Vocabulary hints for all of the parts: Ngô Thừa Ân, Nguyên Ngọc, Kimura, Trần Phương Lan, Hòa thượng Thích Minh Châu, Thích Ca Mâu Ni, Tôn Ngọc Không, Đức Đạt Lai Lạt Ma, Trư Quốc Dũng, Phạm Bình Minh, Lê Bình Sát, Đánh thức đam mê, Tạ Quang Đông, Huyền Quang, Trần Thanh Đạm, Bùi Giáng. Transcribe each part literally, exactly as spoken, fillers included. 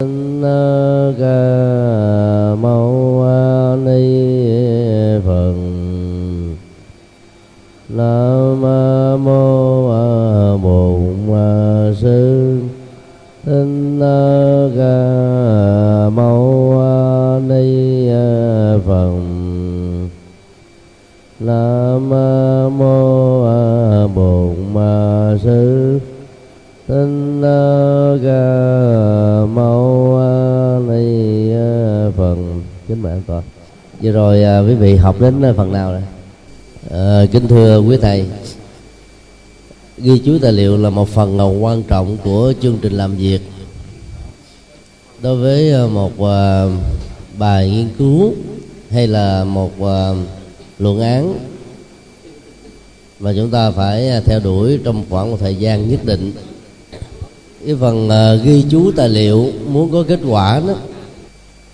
Ca Mâu Ni Phật. Nam mô Bổn Sư Thích Ca Mâu Ni Phật. Nam mô Bổn Sư Thích Ca Mâu Ni Phật. Kính mời an toàn. Vừa rồi à, quý vị học đến phần nào rồi? À, kính thưa quý thầy, ghi chú tài liệu là một phần quan trọng của chương trình làm việc đối với một uh, bài nghiên cứu hay là một uh, luận án mà chúng ta phải theo đuổi trong khoảng một thời gian nhất định. Cái phần uh, ghi chú tài liệu muốn có kết quả đó,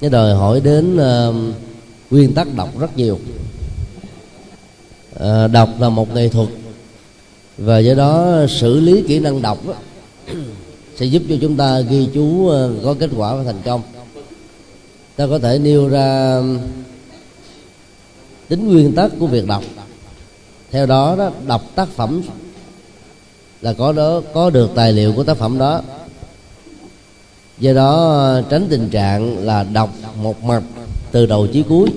nó đòi hỏi đến uh, nguyên tắc đọc rất nhiều. Uh, đọc là một nghệ thuật, và do đó xử lý kỹ năng đọc đó, sẽ giúp cho chúng ta ghi chú uh, có kết quả và thành công. Ta có thể nêu ra tính nguyên tắc của việc đọc. Theo đó, đó đọc tác phẩm là có đó có được tài liệu của tác phẩm đó. Do đó tránh tình trạng là đọc một mạch từ đầu chí cuối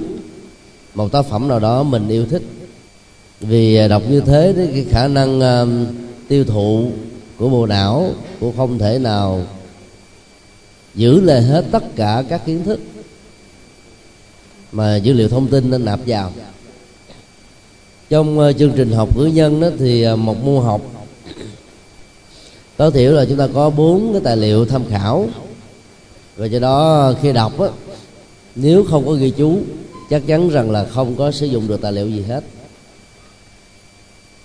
một tác phẩm nào đó mình yêu thích, vì đọc như thế đấy, cái khả năng um, tiêu thụ của bộ não cũng không thể nào giữ lại hết tất cả các kiến thức mà dữ liệu thông tin nên nạp vào. Trong uh, chương trình học cử nhân đó thì uh, một môn học tối thiểu là chúng ta có bốn cái tài liệu tham khảo, và do đó khi đọc á, nếu không có ghi chú chắc chắn rằng là không có sử dụng được tài liệu gì hết.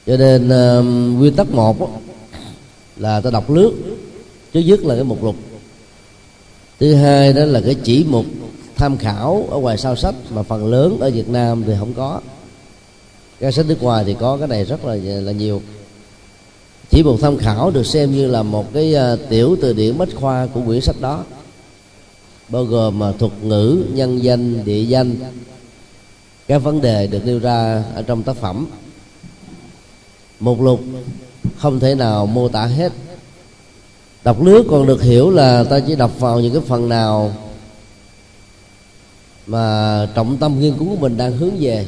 Cho nên uh, nguyên tắc một á, là ta đọc lướt, chứ dứt là cái mục lục. Thứ hai đó là cái chỉ mục tham khảo ở ngoài sao sách, mà phần lớn ở Việt Nam thì không có. Các sách nước ngoài thì có cái này rất là là nhiều. Chỉ mục tham khảo được xem như là một cái uh, tiểu từ điển bách khoa của quyển sách đó, bao gồm uh, thuật ngữ, nhân danh, địa danh, các vấn đề được nêu ra ở trong tác phẩm. Mục lục không thể nào mô tả hết. Đọc lướt còn được hiểu là ta chỉ đọc vào những cái phần nào mà trọng tâm nghiên cứu của mình đang hướng về,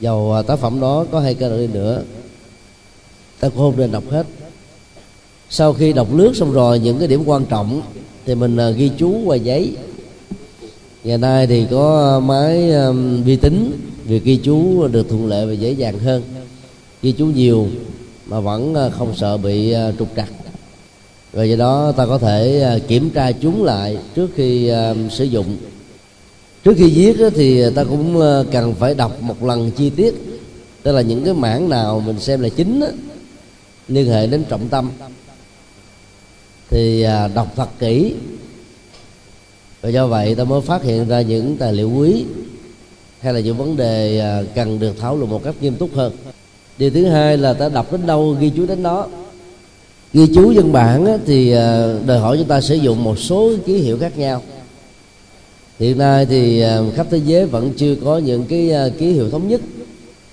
dầu tác phẩm đó có hay kênh đi nữa ta cũng không nên đọc hết. Sau khi đọc lướt xong rồi những cái điểm quan trọng thì mình ghi chú qua giấy. Ngày nay thì có máy vi tính, việc ghi chú được thuận lợi và dễ dàng hơn. Ghi chú nhiều mà vẫn không sợ bị trục trặc, và do đó ta có thể kiểm tra chúng lại trước khi sử dụng. Trước khi viết thì ta cũng cần phải đọc một lần chi tiết, tức là những cái mảng nào mình xem là chính liên hệ đến trọng tâm thì đọc thật kỹ, và do vậy ta mới phát hiện ra những tài liệu quý hay là những vấn đề cần được thảo luận một cách nghiêm túc hơn. Điều thứ hai là ta đọc đến đâu ghi chú đến đó. Ghi chú văn bản thì đòi hỏi chúng ta sử dụng một số ký hiệu khác nhau. Hiện nay thì khắp thế giới vẫn chưa có những cái ký hiệu thống nhất.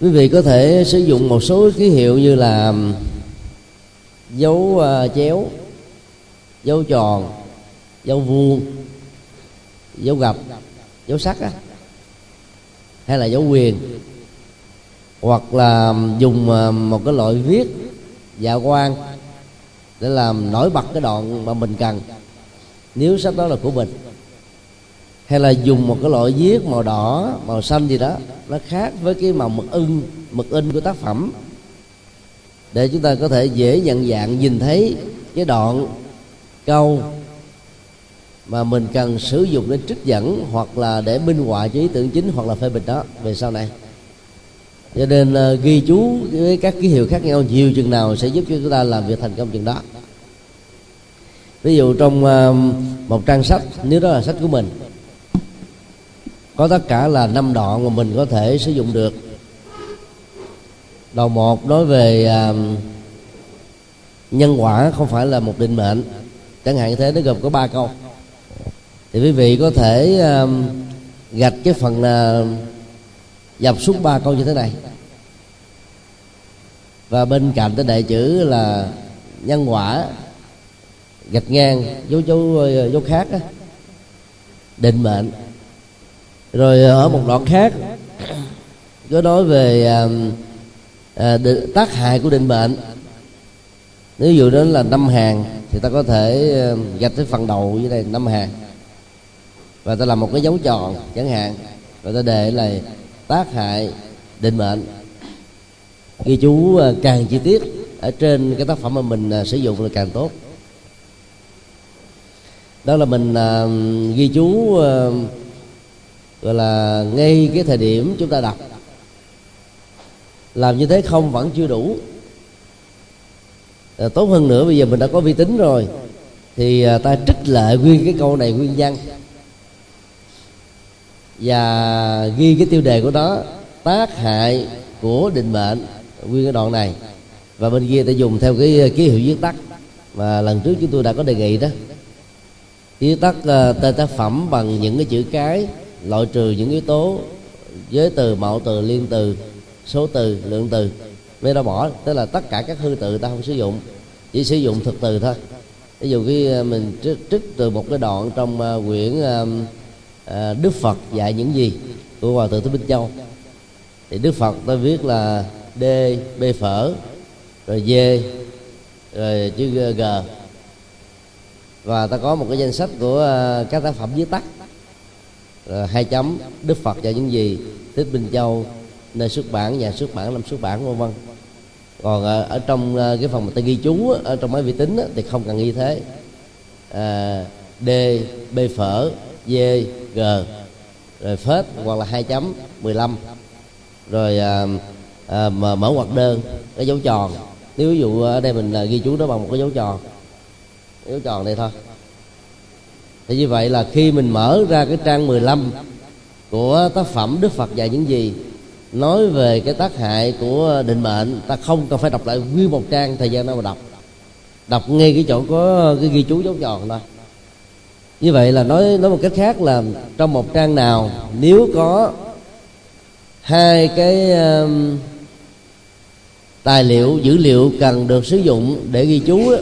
Quý vị có thể sử dụng một số ký hiệu như là dấu chéo, dấu tròn, dấu vuông, dấu gập, dấu sắc hay là dấu quyền, hoặc là dùng một cái loại viết dạ quang để làm nổi bật cái đoạn mà mình cần nếu sách đó là của mình, hay là dùng một cái loại viết màu đỏ, màu xanh gì đó nó khác với cái màu mực in mực in của tác phẩm, để chúng ta có thể dễ nhận dạng nhìn thấy cái đoạn câu mà mình cần sử dụng để trích dẫn, hoặc là để minh họa cho ý tưởng chính, hoặc là phê bình đó về sau này. Cho nên uh, ghi chú với các ký hiệu khác nhau nhiều chừng nào sẽ giúp cho chúng ta làm việc thành công chừng đó. Ví dụ trong uh, một trang sách, nếu đó là sách của mình, có tất cả là năm đoạn mà mình có thể sử dụng được. Đầu một nói về uh, nhân quả không phải là một định mệnh, chẳng hạn như thế. Nó gồm có ba câu, thì quý vị có thể uh, gạch cái phần uh, dọc suốt ba câu như thế này, và bên cạnh cái đại chữ là nhân quả, gạch ngang dấu dấu dấu khác đó, định mệnh. Rồi ở một đoạn khác có nói về à, à, tác hại của định mệnh. Ví dụ đến là năm hàng thì ta có thể gạch cái phần đầu dưới đây năm hàng, và ta làm một cái dấu tròn chẳng hạn, và ta để là tác hại định mệnh. Ghi chú càng chi tiết ở trên cái tác phẩm mà mình sử dụng là càng tốt. Đó là mình uh, ghi chú uh, gọi là ngay cái thời điểm chúng ta đọc. Làm như thế không vẫn chưa đủ. uh, Tốt hơn nữa, bây giờ mình đã có vi tính rồi, thì uh, ta trích lại nguyên cái câu này nguyên văn, và ghi cái tiêu đề của nó, tác hại của định mệnh, nguyên cái đoạn này. Và bên kia ta dùng theo cái ký hiệu viết tắt mà lần trước chúng tôi đã có đề nghị đó, viết tắt uh, tên tác phẩm bằng những cái chữ cái, loại trừ những yếu tố giới từ, mạo từ, liên từ, số từ, lượng từ, mới đã bỏ. Tức là tất cả các hư từ ta không sử dụng, chỉ sử dụng thực từ thôi. Ví dụ khi mình trích, trích từ một cái đoạn trong uh, quyển uh, uh, Đức Phật dạy những gì của Hòa thượng Thích Minh Châu, thì Đức Phật ta viết là D, B phở, rồi D, rồi chữ G. Và ta có một cái danh sách của các tác phẩm viết tắt, rồi hai chấm, Đức Phật dạy những gì, Thích Minh Châu, nơi xuất bản, nhà xuất bản, năm xuất bản, vân vân. Còn ở trong cái phần mà ta ghi chú ở trong máy vi tính thì không cần ghi thế. à, D, B phở, D, G, rồi phết hoặc là hai chấm, mười lăm, rồi à, à, mở ngoặc đơn, cái dấu tròn. Nếu ví dụ ở đây mình ghi chú nó bằng một cái dấu tròn, dấu tròn này thôi. Thì như vậy là khi mình mở ra cái trang mười lăm của tác phẩm Đức Phật dạy những gì nói về cái tác hại của định mệnh, ta không cần phải đọc lại nguyên một trang. Thời gian đâu mà đọc, đọc ngay cái chỗ có cái ghi chú dấu tròn thôi. Như vậy là nói nói một cách khác là trong một trang nào nếu có hai cái uh, tài liệu, dữ liệu cần được sử dụng để ghi chú á,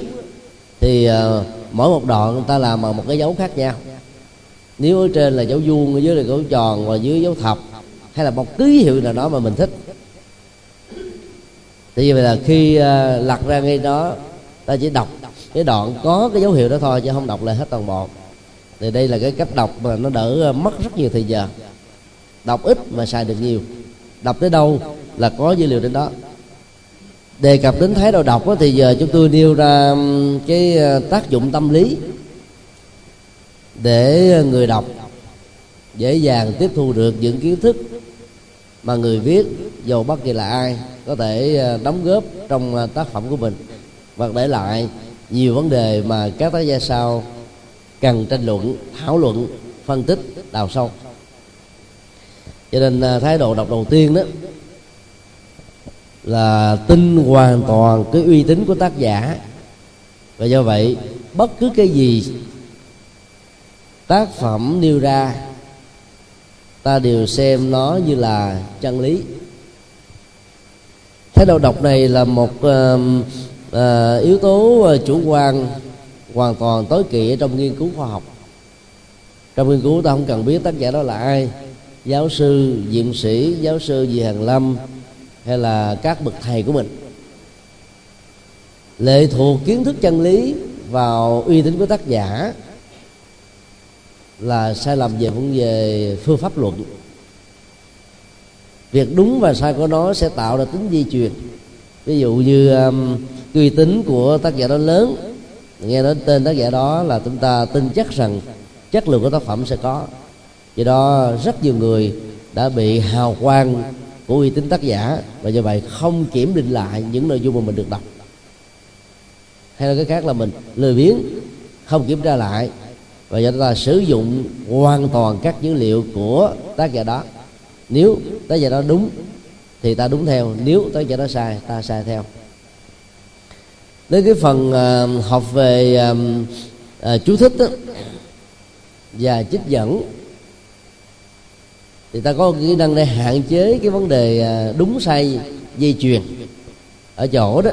thì uh, mỗi một đoạn người ta làm bằng một cái dấu khác nhau. Nếu ở trên là dấu vuông, ở dưới là dấu tròn, và dưới dấu thập, hay là một ký hiệu nào đó mà mình thích. Thì vậy là khi uh, lật ra ngay đó, ta chỉ đọc cái đoạn có cái dấu hiệu đó thôi, chứ không đọc lại hết toàn bộ. Thì đây là cái cách đọc mà nó đỡ mất rất nhiều thời giờ. Đọc ít mà xài được nhiều. Đọc tới đâu là có dữ liệu đến đó. Đề cập đến thái độ đọc đó, thì giờ chúng tôi nêu ra cái tác dụng tâm lý để người đọc dễ dàng tiếp thu được những kiến thức mà người viết, dù bất kỳ là ai, có thể đóng góp trong tác phẩm của mình, và để lại nhiều vấn đề mà các tác giả sau cần tranh luận, thảo luận, phân tích, đào sâu. Cho nên thái độ đọc đầu tiên đó là tin hoàn toàn cái uy tín của tác giả. Và do vậy bất cứ cái gì tác phẩm nêu ra, ta đều xem nó như là chân lý. Thái độ đọc này là một uh, uh, yếu tố chủ quan hoàn toàn tối kỵ trong nghiên cứu khoa học. Trong nghiên cứu ta không cần biết tác giả đó là ai, giáo sư, viện sĩ, giáo sư Dì Hàn Lâm, hay là các bậc thầy của mình. Lệ thuộc kiến thức chân lý vào uy tín của tác giả là sai lầm về cũng về phương pháp luận. Việc đúng và sai của nó sẽ tạo ra tính di truyền. Ví dụ như um, uy tín của tác giả đó lớn, nghe đến tên tác giả đó là chúng ta tin chắc rằng chất lượng của tác phẩm sẽ có. Vì đó rất nhiều người đã bị hào quang của uy tín tác giả, và do vậy không kiểm định lại những nội dung mà mình được đọc. Hay là cái khác là mình lười biếng, không kiểm tra lại, và do ta sử dụng hoàn toàn các dữ liệu của tác giả đó. Nếu tác giả đó đúng thì ta đúng theo, nếu tác giả đó sai ta sai theo. Đến cái phần uh, học về uh, à, chú thích đó, và trích dẫn, thì ta có kỹ năng để hạn chế cái vấn đề đúng sai dây chuyền ở chỗ đó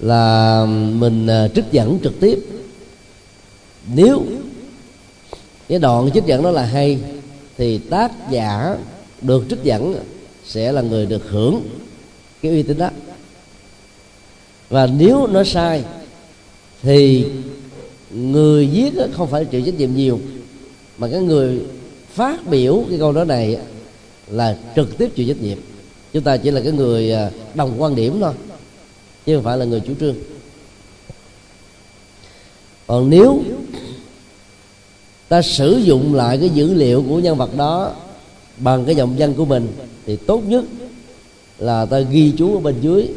là mình trích dẫn trực tiếp. Nếu cái đoạn trích dẫn đó là hay thì tác giả được trích dẫn sẽ là người được hưởng cái uy tín đó, và nếu nó sai thì người viết không phải chịu trách nhiệm nhiều, mà cái người phát biểu cái câu nói này là trực tiếp chịu trách nhiệm. Chúng ta chỉ là cái người đồng quan điểm thôi, chứ không phải là người chủ trương. Còn nếu ta sử dụng lại cái dữ liệu của nhân vật đó bằng cái giọng văn của mình, thì tốt nhất là ta ghi chú ở bên dưới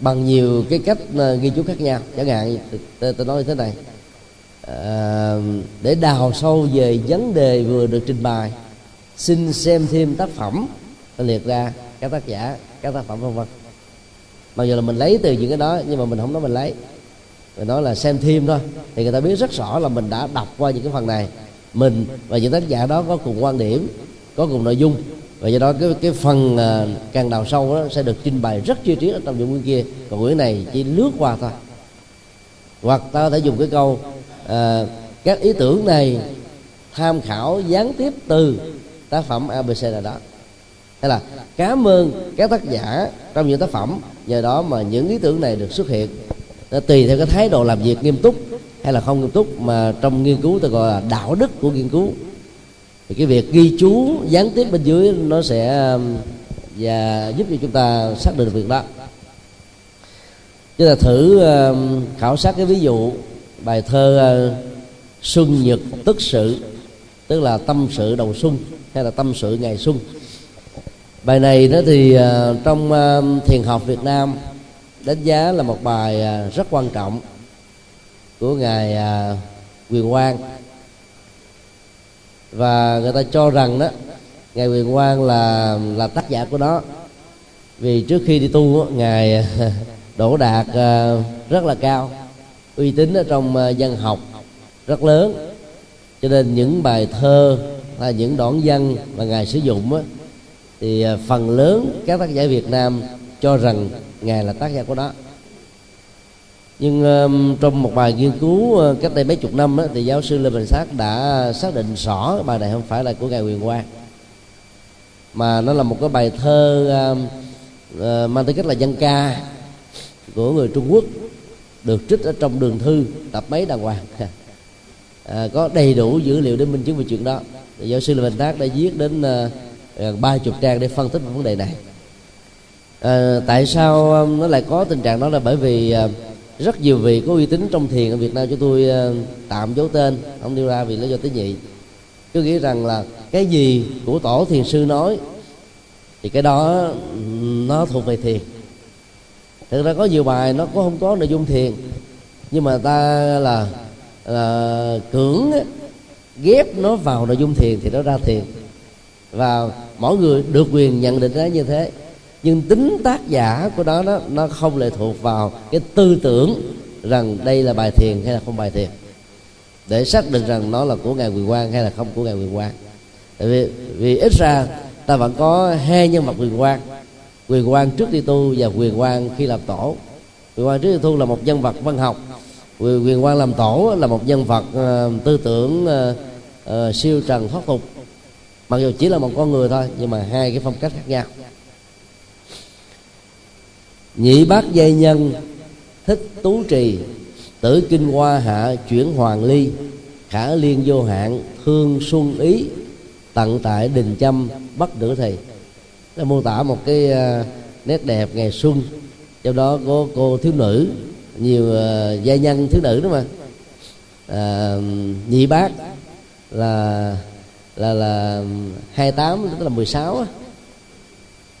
bằng nhiều cái cách ghi chú khác nhau. Chẳng hạn tôi nói như thế này, à, để đào sâu về vấn đề vừa được trình bày, xin xem thêm tác phẩm, ta liệt ra các tác giả, các tác phẩm vân vân. Mặc dù là mình lấy từ những cái đó, nhưng mà mình không nói mình lấy, mình nói là xem thêm thôi, thì người ta biết rất rõ là mình đã đọc qua những cái phần này, mình và những tác giả đó có cùng quan điểm, có cùng nội dung. Và do đó cái, cái phần uh, càng đào sâu đó sẽ được trình bày rất chi tiết ở trong những quyển kia, còn quyển này chỉ lướt qua thôi. Hoặc ta có thể dùng cái câu uh, các ý tưởng này tham khảo gián tiếp từ tác phẩm a bê xê là đó, hay là cảm ơn các tác giả trong những tác phẩm, nhờ đó mà những ý tưởng này được xuất hiện. Nó tùy theo cái thái độ làm việc nghiêm túc hay là không nghiêm túc, mà trong nghiên cứu ta gọi là đạo đức của nghiên cứu. Thì cái việc ghi chú gián tiếp bên dưới nó sẽ và giúp cho chúng ta xác định được việc đó. Chúng ta thử khảo sát cái ví dụ bài thơ Xuân Nhật Tức Sự, tức là tâm sự đầu xuân hay là tâm sự ngày xuân. Bài này đó thì trong thiền học Việt Nam đánh giá là một bài rất quan trọng của ngài Huyền Quang, và người ta cho rằng đó ngài Huyền Quang là là tác giả của nó, vì trước khi đi tu đó, ngài đỗ đạt rất là cao, uy tín ở trong văn học rất lớn, cho nên những bài thơ hay những đoạn văn mà ngài sử dụng đó, thì phần lớn các tác giả Việt Nam cho rằng ngài là tác giả của nó. Nhưng uh, trong một bài nghiên cứu uh, cách đây mấy chục năm đó, thì giáo sư Lê Bình Sát đã xác định rõ bài này không phải là của ngài Huyền Quang, mà nó là một cái bài thơ uh, uh, mang tính cách là dân ca của người Trung Quốc, được trích ở trong Đường Thư tập mấy đàng hoàng, uh, có đầy đủ dữ liệu để minh chứng về chuyện đó. Thì giáo sư Lê Bình Sát đã viết đến uh, ba chục trang để phân tích về vấn đề này. Uh, tại sao uh, nó lại có tình trạng đó là bởi vì uh, rất nhiều vị có uy tín trong thiền ở Việt Nam, chúng tôi tạm giấu tên không nêu ra vì lý do tế nhị, cứ nghĩ rằng là cái gì của tổ thiền sư nói thì cái đó nó thuộc về thiền. Thực ra có nhiều bài nó cũng không có nội dung thiền, nhưng mà ta là, là cưỡng ghép nó vào nội dung thiền thì nó ra thiền, và mỗi người được quyền nhận định nó như thế. Nhưng tính tác giả của đó, đó nó không lệ thuộc vào cái tư tưởng rằng đây là bài thiền hay là không bài thiền để xác định rằng nó là của ngài Huyền Quang hay là không của ngài Huyền Quang. Tại vì, vì ít ra ta vẫn có hai nhân vật Huyền Quang: Huyền Quang trước đi tu và Huyền Quang khi làm tổ. Huyền Quang trước đi tu là một nhân vật văn học, Huyền Quang làm tổ là một nhân vật uh, tư tưởng uh, uh, siêu trần thoát tục. Mặc dù chỉ là một con người thôi, nhưng mà hai cái phong cách khác nhau. Nhị bát giai nhân thích tú trì, tử kinh hoa hạ chuyển hoàng ly, khả liên vô hạn thương xuân ý, tận tại đình châm bất nửa thầy. Nó mô tả một cái nét đẹp ngày xuân, trong đó có cô thiếu nữ, nhiều giai nhân thiếu nữ đó mà. À, nhị bát là là là hai tám, tức là mười sáu.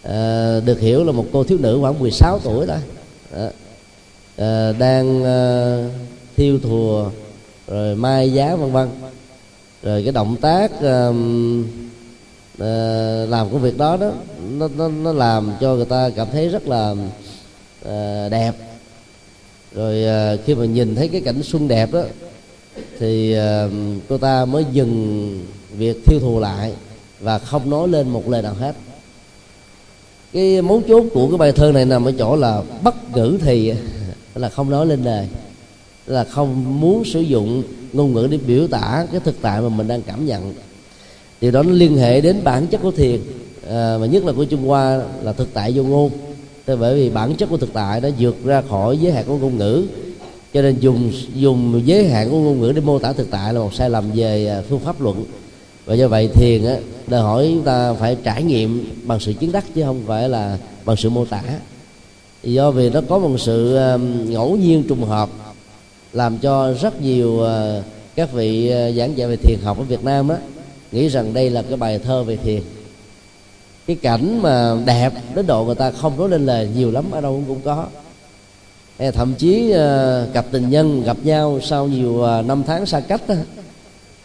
À, được hiểu là một cô thiếu nữ khoảng mười sáu tuổi đó, đó. À, đang à, thiêu thùa rồi mai giá vân vân, rồi cái động tác à, à, làm công việc đó đó nó, nó, nó làm cho người ta cảm thấy rất là à, đẹp. Rồi à, khi mà nhìn thấy cái cảnh xuân đẹp đó thì cô ta mới dừng việc thiêu thù lại và không nói lên một lời nào hết. Cái mấu chốt của cái bài thơ này nằm ở chỗ là bất ngữ thì là không nói lên lời, là không muốn sử dụng ngôn ngữ để biểu tả cái thực tại mà mình đang cảm nhận. Điều đó nó liên hệ đến bản chất của thiền, à, mà nhất là của Trung Hoa là thực tại vô ngôn. Thế bởi vì bản chất của thực tại nó vượt ra khỏi giới hạn của ngôn ngữ, cho nên dùng dùng giới hạn của ngôn ngữ để mô tả thực tại là một sai lầm về phương pháp luận. Và do vậy thiền á, đòi hỏi chúng ta phải trải nghiệm bằng sự chứng đắc chứ không phải là bằng sự mô tả. Do vì nó có một sự ngẫu nhiên trùng hợp làm cho rất nhiều các vị giảng dạy về thiền học ở Việt Nam á, nghĩ rằng đây là cái bài thơ về thiền. Cái cảnh mà đẹp đến độ người ta không nói lên lời nhiều lắm, ở đâu cũng có. Thậm chí cặp tình nhân gặp nhau sau nhiều năm tháng xa cách,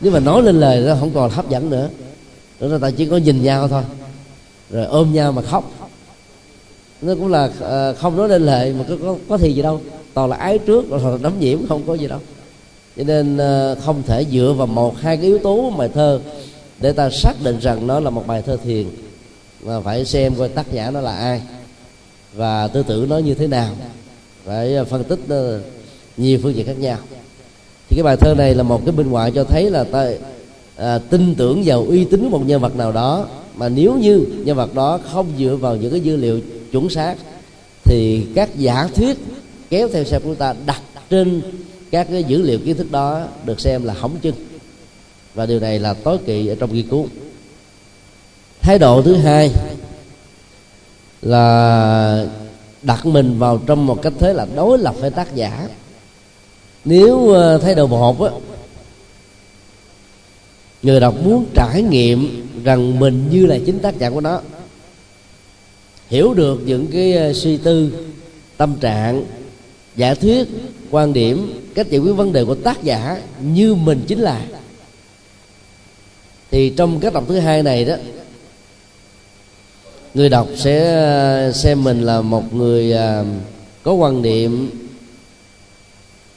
nếu mà nói lên lời nó không còn hấp dẫn nữa, người ta chỉ có nhìn nhau thôi, rồi ôm nhau mà khóc. Nó cũng là không nói lên lời mà có, có, có thiền gì đâu, toàn là ái trước rồi là đắm nhiễm, không có gì đâu. Cho nên không thể dựa vào một hai cái yếu tố bài thơ để ta xác định rằng nó là một bài thơ thiền, mà phải xem coi tác giả nó là ai và tư tưởng nó như thế nào, phải phân tích nhiều phương diện khác nhau. Thì cái bài thơ này là một cái bên ngoại cho thấy là ta à, tin tưởng vào uy tín của một nhân vật nào đó, mà nếu như nhân vật đó không dựa vào những cái dữ liệu chuẩn xác thì các giả thuyết kéo theo xe của ta đặt trên các cái dữ liệu kiến thức đó được xem là hỏng chưng, và điều này là tối kỵ ở trong nghiên cứu. Thái độ thứ hai là đặt mình vào trong một cách thế là đối lập với tác giả. Nếu thái độ một á, người đọc muốn trải nghiệm rằng mình như là chính tác giả của nó, hiểu được những cái suy tư, tâm trạng, giả thuyết, quan điểm, cách giải quyết vấn đề của tác giả như mình chính là, thì trong cách đọc thứ hai này đó, người đọc sẽ xem mình là một người có quan điểm,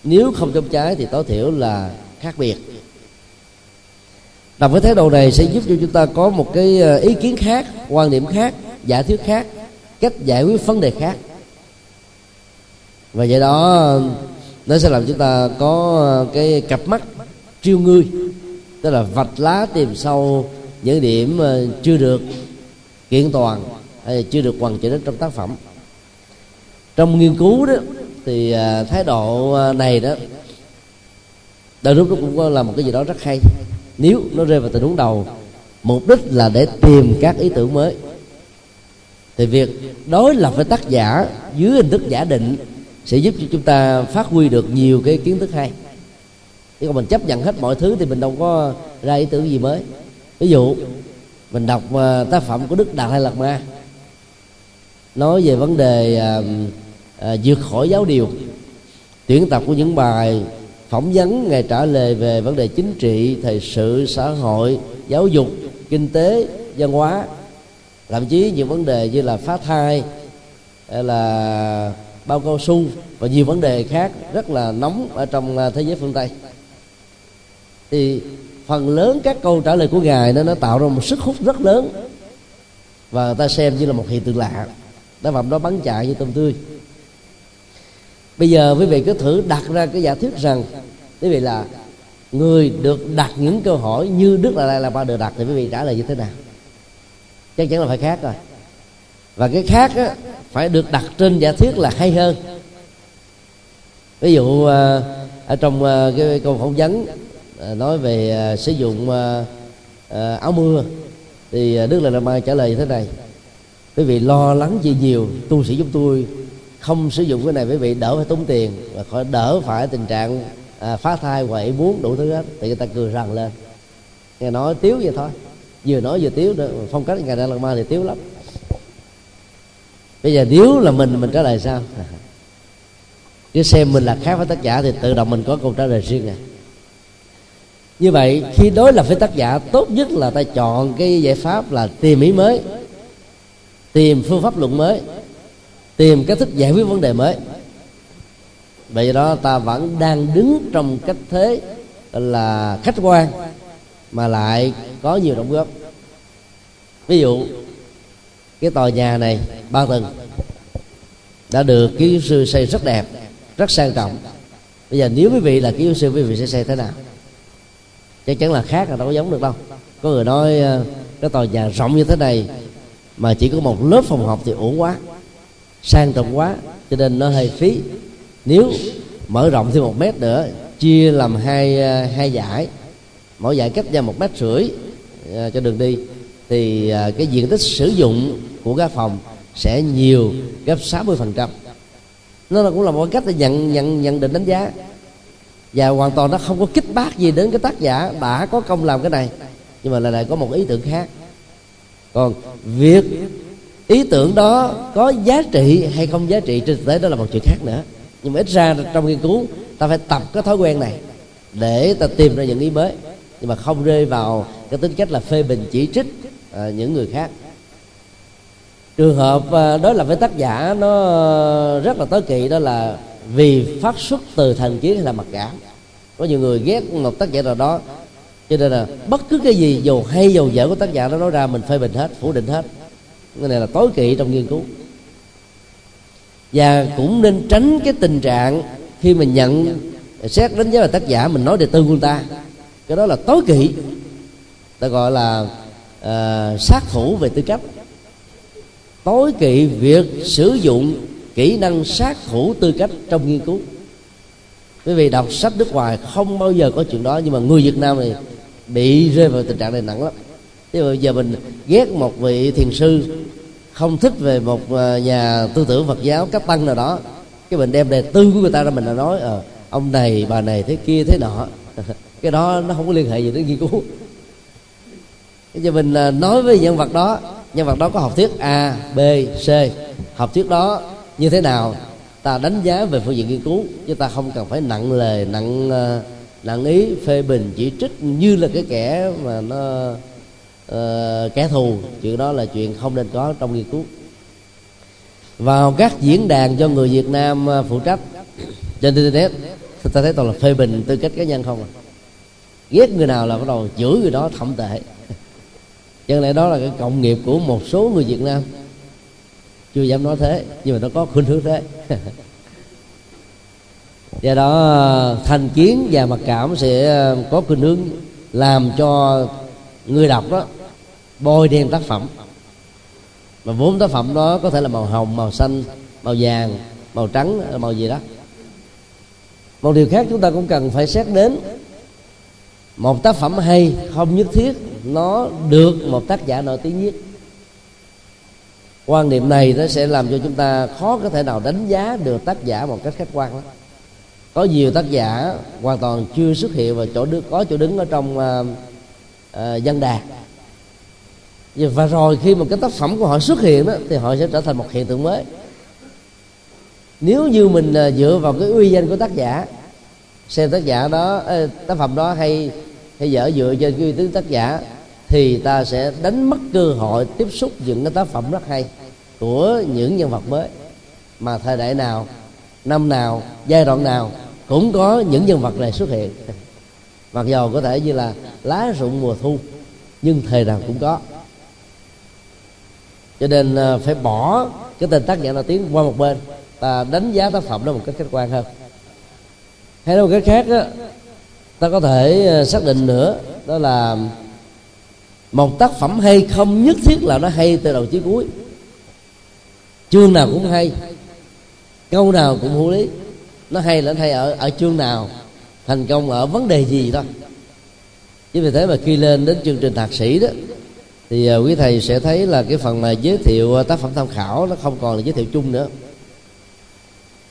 nếu không chống trái thì tối thiểu là khác biệt. Đọc với thái độ này sẽ giúp cho chúng ta có một cái ý kiến khác, quan điểm khác, giả thuyết khác, cách giải quyết vấn đề khác, và vậy đó nó sẽ làm chúng ta có cái cặp mắt triêu ngươi, tức là vạch lá tìm sâu những điểm chưa được kiện toàn hay chưa được hoàn chỉnh trong tác phẩm. Trong nghiên cứu đó thì thái độ này đó đôi lúc nó cũng là một cái gì đó rất hay, nếu nó rơi vào tình huống đầu, mục đích là để tìm các ý tưởng mới, thì việc đối lập với tác giả dưới hình thức giả định sẽ giúp cho chúng ta phát huy được nhiều cái kiến thức hay. Nếu còn mình chấp nhận hết mọi thứ thì mình đâu có ra ý tưởng gì mới. Ví dụ mình đọc tác phẩm của Đức Đạt Lai Lạt Ma nói về vấn đề à, à, vượt khỏi giáo điều, tuyển tập của những bài phỏng vấn ngày trả lời về vấn đề chính trị, thời sự, xã hội, giáo dục, kinh tế, văn hóa, thậm chí những vấn đề như là phá thai, là bao cao su và nhiều vấn đề khác rất là nóng ở trong thế giới phương Tây. Thì phần lớn các câu trả lời của ngài nó, nó tạo ra một sức hút rất lớn, và người ta xem như là một hiện tượng lạ, tác phẩm đó bắn chạy như tôm tươi. Bây giờ quý vị cứ thử đặt ra cái giả thuyết rằng quý vị là người được đặt những câu hỏi như Đức Đạt Lai Lạt Ma được đặt, thì quý vị trả lời như thế nào? Chắc chắn là phải khác rồi. Và cái khác á, phải được đặt trên giả thuyết là hay hơn. Ví dụ ở trong cái câu phỏng vấn nói về sử dụng áo mưa, thì Đức Đạt Lai Lạt Ma trả lời như thế này: quý vị lo lắng gì nhiều, tu sĩ giúp tôi không sử dụng cái này, quý vị đỡ phải tốn tiền và khỏi đỡ phải tình trạng phá thai, quậy muốn đủ thứ hết. Thì người ta cười rằng lên, nghe nói tiếu vậy thôi, vừa nói vừa tiếu nữa. Phong cách ngài Đạt Lai Lạt Ma thì tiếu lắm. Bây giờ nếu là mình mình trả lời sao? Nếu xem mình là khác với tác giả thì tự động mình có câu trả lời riêng này. Như vậy khi đối lập với tác giả, tốt nhất là ta chọn cái giải pháp là tìm ý mới, tìm phương pháp luận mới, tìm cách thức giải quyết vấn đề mới. Vậy đó ta vẫn đang đứng trong cách thế là khách quan mà lại có nhiều đóng góp. Ví dụ cái tòa nhà này ba tầng đã được kiến trúc sư xây rất đẹp, rất sang trọng. Bây giờ nếu quý vị là kiến trúc sư, quý vị sẽ xây thế nào? Chắc chắn là khác, là đâu có giống được đâu. Có người nói cái tòa nhà rộng như thế này mà chỉ có một lớp phòng học thì ổn quá, sang trọng quá, cho nên nó hơi phí. Nếu mở rộng thêm một mét nữa, chia làm hai hai dải, mỗi dải cách ra một mét rưỡi cho đường đi, thì cái diện tích sử dụng của các phòng sẽ nhiều gấp sáu mươi phần trăm. Nó là cũng là một cách để nhận nhận nhận định đánh giá, và hoàn toàn nó không có kích bác gì đến cái tác giả đã có công làm cái này, nhưng mà là lại có một ý tưởng khác. Còn việc ý tưởng đó có giá trị hay không giá trị trên thực tế đó là một chuyện khác nữa. Nhưng mà ít ra trong nghiên cứu ta phải tập cái thói quen này để ta tìm ra những ý mới, nhưng mà không rơi vào cái tính cách là phê bình chỉ trích à, những người khác. Trường hợp đối lập với tác giả nó rất là tối kỵ, đó là vì phát xuất từ thành kiến hay là mặc cảm. Có nhiều người ghét một tác giả nào đó, cho nên là bất cứ cái gì dù hay dù dở của tác giả nó nói ra mình phê bình hết, phủ định hết. Cái này là tối kỵ trong nghiên cứu. Và cũng nên tránh cái tình trạng khi mình nhận xét đánh giá là tác giả mình nói đề tư của người ta, cái đó là tối kỵ, ta gọi là uh, sát thủ về tư cách. Tối kỵ việc sử dụng kỹ năng sát thủ tư cách trong nghiên cứu. Bởi vì đọc sách nước ngoài không bao giờ có chuyện đó, nhưng mà người Việt Nam này bị rơi vào tình trạng này nặng lắm. Thế bây giờ mình ghét một vị thiền sư, không thích về một nhà tư tưởng Phật giáo các tăng nào đó, cái mình đem đề tư của người ta ra mình là nói à, ông này, bà này, thế kia, thế nọ. Cái đó nó không có liên hệ gì đến nghiên cứu. Bây giờ mình nói với nhân vật đó, nhân vật đó có học thuyết A, B, C, học thuyết đó như thế nào, ta đánh giá về phương diện nghiên cứu, chứ ta không cần phải nặng lời, nặng nặng ý phê bình chỉ trích như là cái kẻ mà nó uh, kẻ thù. Chuyện đó là chuyện không nên có trong nghiên cứu. Vào các diễn đàn do người Việt Nam phụ trách trên internet, ta thấy toàn là phê bình tư cách cá nhân không à. Ghét người nào là bắt đầu chửi người đó thậm tệ. Chẳng lẽ đó là cái cộng nghiệp của một số người Việt Nam? Chưa dám nói thế, nhưng mà nó có khuynh hướng thế. Do đó thành kiến và mặc cảm sẽ có khuynh hướng làm cho người đọc đó bôi đen tác phẩm. Mà vốn tác phẩm đó có thể là màu hồng, màu xanh, màu vàng, màu trắng, màu gì đó. Một điều khác chúng ta cũng cần phải xét đến, một tác phẩm hay không nhất thiết nó được một tác giả nổi tiếng nhất. Quan điểm này nó sẽ làm cho chúng ta khó có thể nào đánh giá được tác giả một cách khách quan lắm. Có nhiều tác giả hoàn toàn chưa xuất hiện và chỗ đứng, có chỗ đứng ở trong uh, uh, dân đàn. Và rồi khi mà cái tác phẩm của họ xuất hiện đó, thì họ sẽ trở thành một hiện tượng mới. Nếu như mình uh, dựa vào cái uy danh của tác giả, xem tác giả đó, uh, tác phẩm đó hay hay dở dựa trên cái uy tín tác giả, thì ta sẽ đánh mất cơ hội tiếp xúc những cái tác phẩm rất hay của những nhân vật mới. Mà thời đại nào, năm nào, giai đoạn nào cũng có những nhân vật này xuất hiện, mặc dù có thể như là lá rụng mùa thu, nhưng thời nào cũng có. Cho nên phải bỏ cái tên tác giả nổi tiếng qua một bên, ta đánh giá tác phẩm đó một cách khách quan hơn. Hay nói một cách khác đó, ta có thể xác định nữa, đó là một tác phẩm hay không nhất thiết là nó hay từ đầu chí cuối. Chương nào cũng hay, câu nào cũng hữu lý. Nó hay là nó hay ở, ở chương nào, thành công ở vấn đề gì thôi. Chính vì thế mà khi lên đến chương trình thạc sĩ đó, thì quý thầy sẽ thấy là cái phần mà giới thiệu tác phẩm tham khảo nó không còn là giới thiệu chung nữa,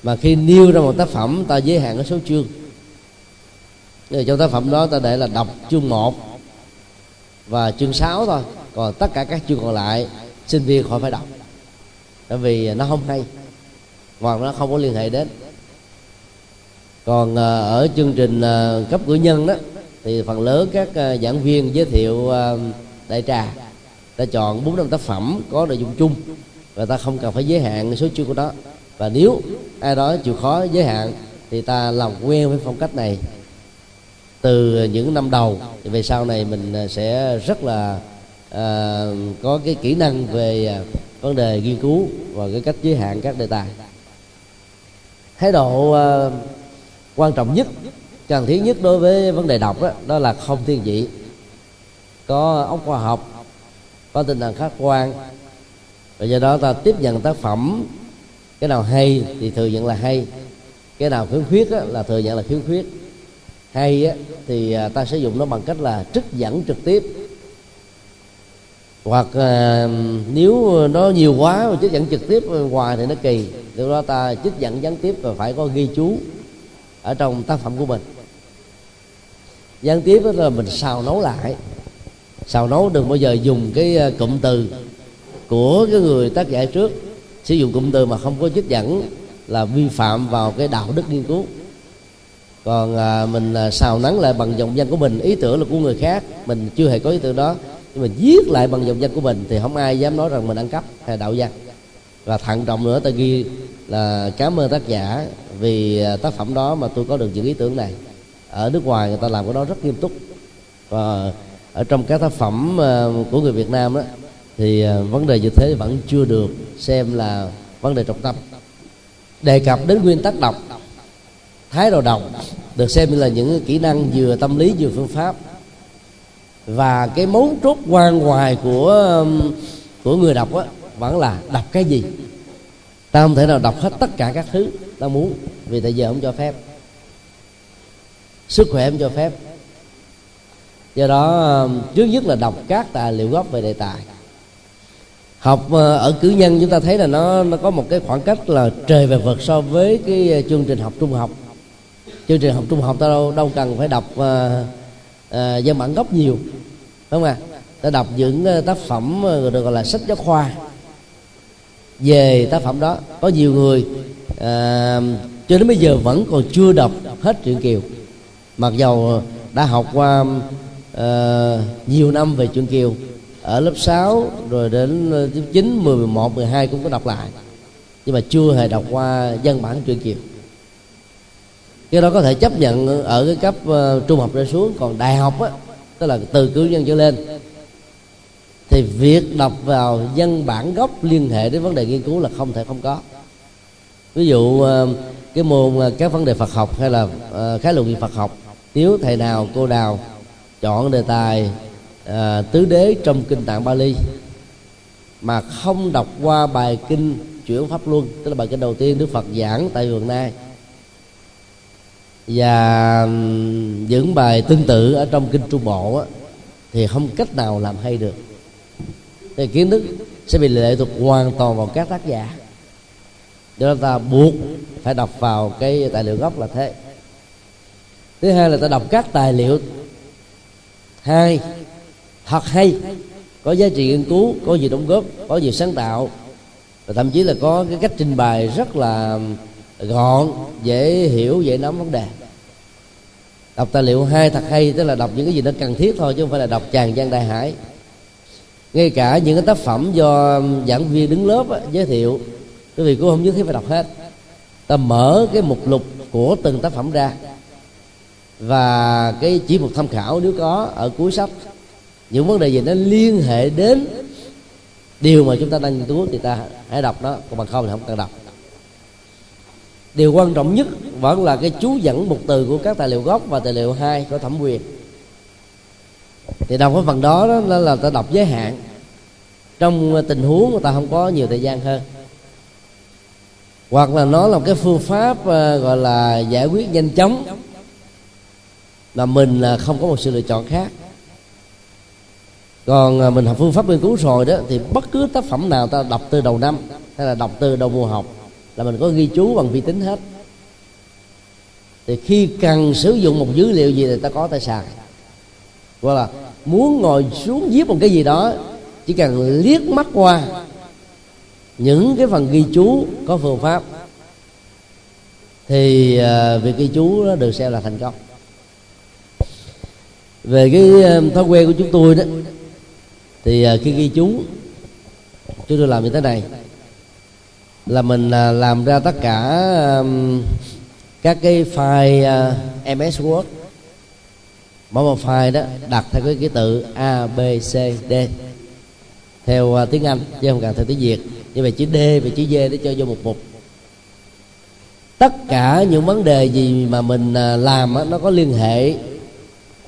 mà khi nêu ra một tác phẩm ta giới hạn ở số chương. Trong tác phẩm đó ta để là đọc chương một và chương sáu thôi, còn tất cả các chương còn lại sinh viên khỏi phải đọc, bởi vì nó không hay hoặc nó không có liên hệ đến. Còn ở chương trình cấp cử nhân đó, thì phần lớn các giảng viên giới thiệu đại trà, ta chọn bốn năm tác phẩm có nội dung chung và ta không cần phải giới hạn số chương của nó. Và nếu ai đó chịu khó giới hạn thì ta làm quen với phong cách này, từ những năm đầu, thì về sau này mình sẽ rất là à, có cái kỹ năng về vấn đề nghiên cứu và cái cách giới hạn các đề tài. Thái độ à, quan trọng nhất, cần thiết nhất đối với vấn đề đọc đó, đó là không thiên vị, có óc khoa học, có tinh thần khách quan. Và do đó ta tiếp nhận tác phẩm, cái nào hay thì thừa nhận là hay, cái nào khiếm khuyết á, là thừa nhận là khiếm khuyết. Hay á, thì ta sử dụng nó bằng cách là trích dẫn trực tiếp, hoặc à, nếu nó nhiều quá mà trích dẫn trực tiếp hoài thì nó kỳ. Lúc đó ta trích dẫn gián tiếp và phải có ghi chú ở trong tác phẩm của mình. Gián tiếp là mình xào nấu lại. Xào nấu đừng bao giờ dùng cái cụm từ của cái người tác giả trước. Sử dụng cụm từ mà không có trích dẫn là vi phạm vào cái đạo đức nghiên cứu. Còn à, mình xào nắng lại bằng dòng văn của mình. Ý tưởng là của người khác, mình chưa hề có ý tưởng đó, nhưng mình viết lại bằng dòng văn của mình thì không ai dám nói rằng mình ăn cắp hay đạo văn. Và thận trọng nữa, ta ghi là cảm ơn tác giả vì tác phẩm đó mà tôi có được những ý tưởng này. Ở nước ngoài người ta làm cái đó rất nghiêm túc. Và ở trong các tác phẩm của người Việt Nam đó, thì vấn đề như thế vẫn chưa được xem là vấn đề trọng tâm. Đề cập đến nguyên tắc đọc, thái độ đọc được xem như là những kỹ năng vừa tâm lý vừa phương pháp. Và cái mấu chốt quan hoài của của người đọc á, vẫn là đọc cái gì. Ta không thể nào đọc hết tất cả các thứ ta muốn, vì tại giờ không cho phép, sức khỏe không cho phép. Do đó trước nhất là đọc các tài liệu gốc về đề tài. Học ở cử nhân chúng ta thấy là nó, nó có một cái khoảng cách là trời về vật so với cái chương trình học trung học. Chương trình học trung học ta đâu, đâu cần phải đọc à, à, văn bản gốc nhiều, đúng không ạ? À? Ta đọc những tác phẩm được gọi là sách giáo khoa về tác phẩm đó. Có nhiều người à, cho đến bây giờ vẫn còn chưa đọc hết truyện Kiều, mặc dầu đã học qua à, nhiều năm về truyện Kiều. Ở lớp sáu rồi đến lớp chín, mười, mười một, mười hai cũng có đọc lại, nhưng mà chưa hề đọc qua văn bản truyện Kiều. Cái đó có thể chấp nhận ở cái cấp uh, trung học trở xuống. Còn đại học á, tức là từ cử nhân trở lên, thì việc đọc vào văn bản gốc liên hệ đến vấn đề nghiên cứu là không thể không có. Ví dụ uh, cái môn uh, các vấn đề Phật học hay là uh, khái luận về Phật học, nếu thầy nào cô nào chọn đề tài À, tứ đế trong kinh Tạng Bali mà không đọc qua bài kinh chuyển pháp luân, tức là bài kinh đầu tiên Đức Phật giảng tại Vườn Nai, và những bài tương tự ở trong kinh Trung Bộ á, thì không cách nào làm hay được. Thì kiến thức sẽ bị lệ thuộc hoàn toàn vào các tác giả, cho nên ta buộc phải đọc vào cái tài liệu gốc là thế. Thứ hai là ta đọc các tài liệu hai thật hay, có giá trị nghiên cứu, có gì đóng góp, có gì sáng tạo, và thậm chí là có cái cách trình bày rất là gọn, dễ hiểu, dễ nắm vấn đề. Đọc tài liệu hay thật hay, tức là đọc những cái gì nó cần thiết thôi, chứ không phải là đọc tràn gian đại hải. Ngay cả những cái tác phẩm do giảng viên đứng lớp á, giới thiệu, quý vị cũng không nhất thiết phải đọc hết. Ta mở cái mục lục của từng tác phẩm ra, và cái chỉ mục tham khảo nếu có ở cuối sách, những vấn đề gì nó liên hệ đến điều mà chúng ta đang nghiên cứu thì ta hãy đọc nó, còn bằng không thì không cần đọc. Điều quan trọng nhất vẫn là cái chú dẫn mục từ của các tài liệu gốc và tài liệu hai có thẩm quyền. Thì đọc cái phần đó, đó là ta đọc giới hạn, trong tình huống người ta không có nhiều thời gian hơn, hoặc là nó là một cái phương pháp gọi là giải quyết nhanh chóng mà mình không có một sự lựa chọn khác. Còn mình học phương pháp nghiên cứu rồi đó, thì bất cứ tác phẩm nào ta đọc từ đầu năm hay là đọc từ đầu mùa học là mình có ghi chú bằng vi tính hết. Thì khi cần sử dụng một dữ liệu gì thì ta có thể xài, hoặc là muốn ngồi xuống viết một cái gì đó, chỉ cần liếc mắt qua những cái phần ghi chú có phương pháp thì việc ghi chú nó được xem là thành công. Về cái thói quen của chúng tôi đó, thì khi ghi chú chúng tôi làm như thế này, là mình làm ra tất cả các cái file em ét Word Mỗi một file đó đặt theo cái ký tự A, B, C, D theo tiếng Anh chứ không cần theo tiếng Việt. Như vậy chữ D và chữ D để cho vô một mục. Tất cả những vấn đề gì mà mình làm nó có liên hệ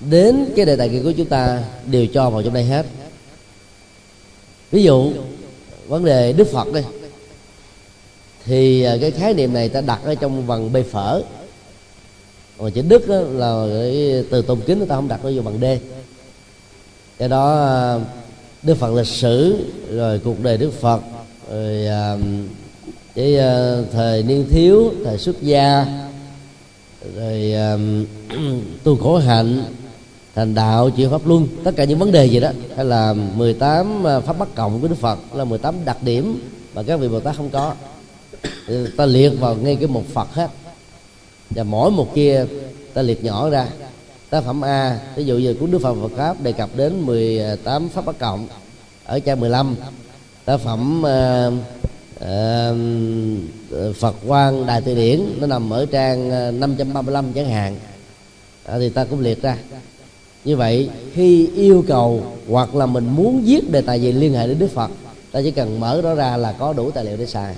đến cái đề tài kia của chúng ta đều cho vào trong đây hết. Ví dụ vấn đề Đức Phật đây, thì cái khái niệm này ta đặt ở trong bằng B phở. Còn chữ Đức là cái từ tôn kính, người ta không đặt nó vô bằng D. Do đó Đức Phật lịch sử, rồi cuộc đời Đức Phật, rồi cái thời niên thiếu, thời xuất gia, rồi tu khổ hạnh, thành đạo, chuyển pháp luân, tất cả những vấn đề gì đó, hay là mười tám pháp bất cộng của Đức Phật, là mười tám đặc điểm mà các vị Bồ Tát không có, ta liệt vào ngay cái một Phật hết. Và mỗi một kia ta liệt nhỏ ra. Tác phẩm A, ví dụ như cuốn Đức Phật Phật Pháp đề cập đến mười tám pháp bất cộng ở trang mười lăm. Tác phẩm uh, uh, Phật Quang Đại Từ Điển nó nằm ở trang năm trăm ba mươi lăm chẳng hạn, à, thì ta cũng liệt ra. Như vậy khi yêu cầu hoặc là mình muốn viết đề tài gì liên hệ đến Đức Phật, ta chỉ cần mở đó ra là có đủ tài liệu để xài.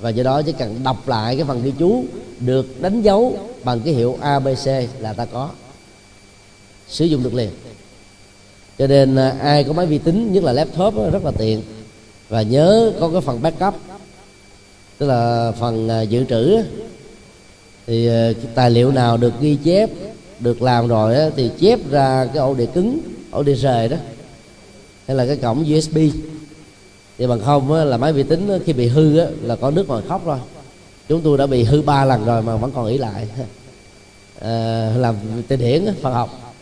Và do đó chỉ cần đọc lại cái phần ghi chú được đánh dấu bằng cái hiệu a bê xê là ta có, sử dụng được liền. Cho nên ai có máy vi tính, nhất là laptop đó, rất là tiện. Và nhớ có cái phần backup, tức là phần dự trữ. Thì cái tài liệu nào được ghi chép, được làm rồi đó, thì chép ra cái ổ đĩa cứng, ổ đĩa rời đó, hay là cái cổng u ét bê. Thì bằng không là máy vi tính khi bị hư là có nước ngồi khóc rồi. Chúng tôi đã bị hư ba lần rồi mà vẫn còn ý lại. À, làm tên điển Phật học,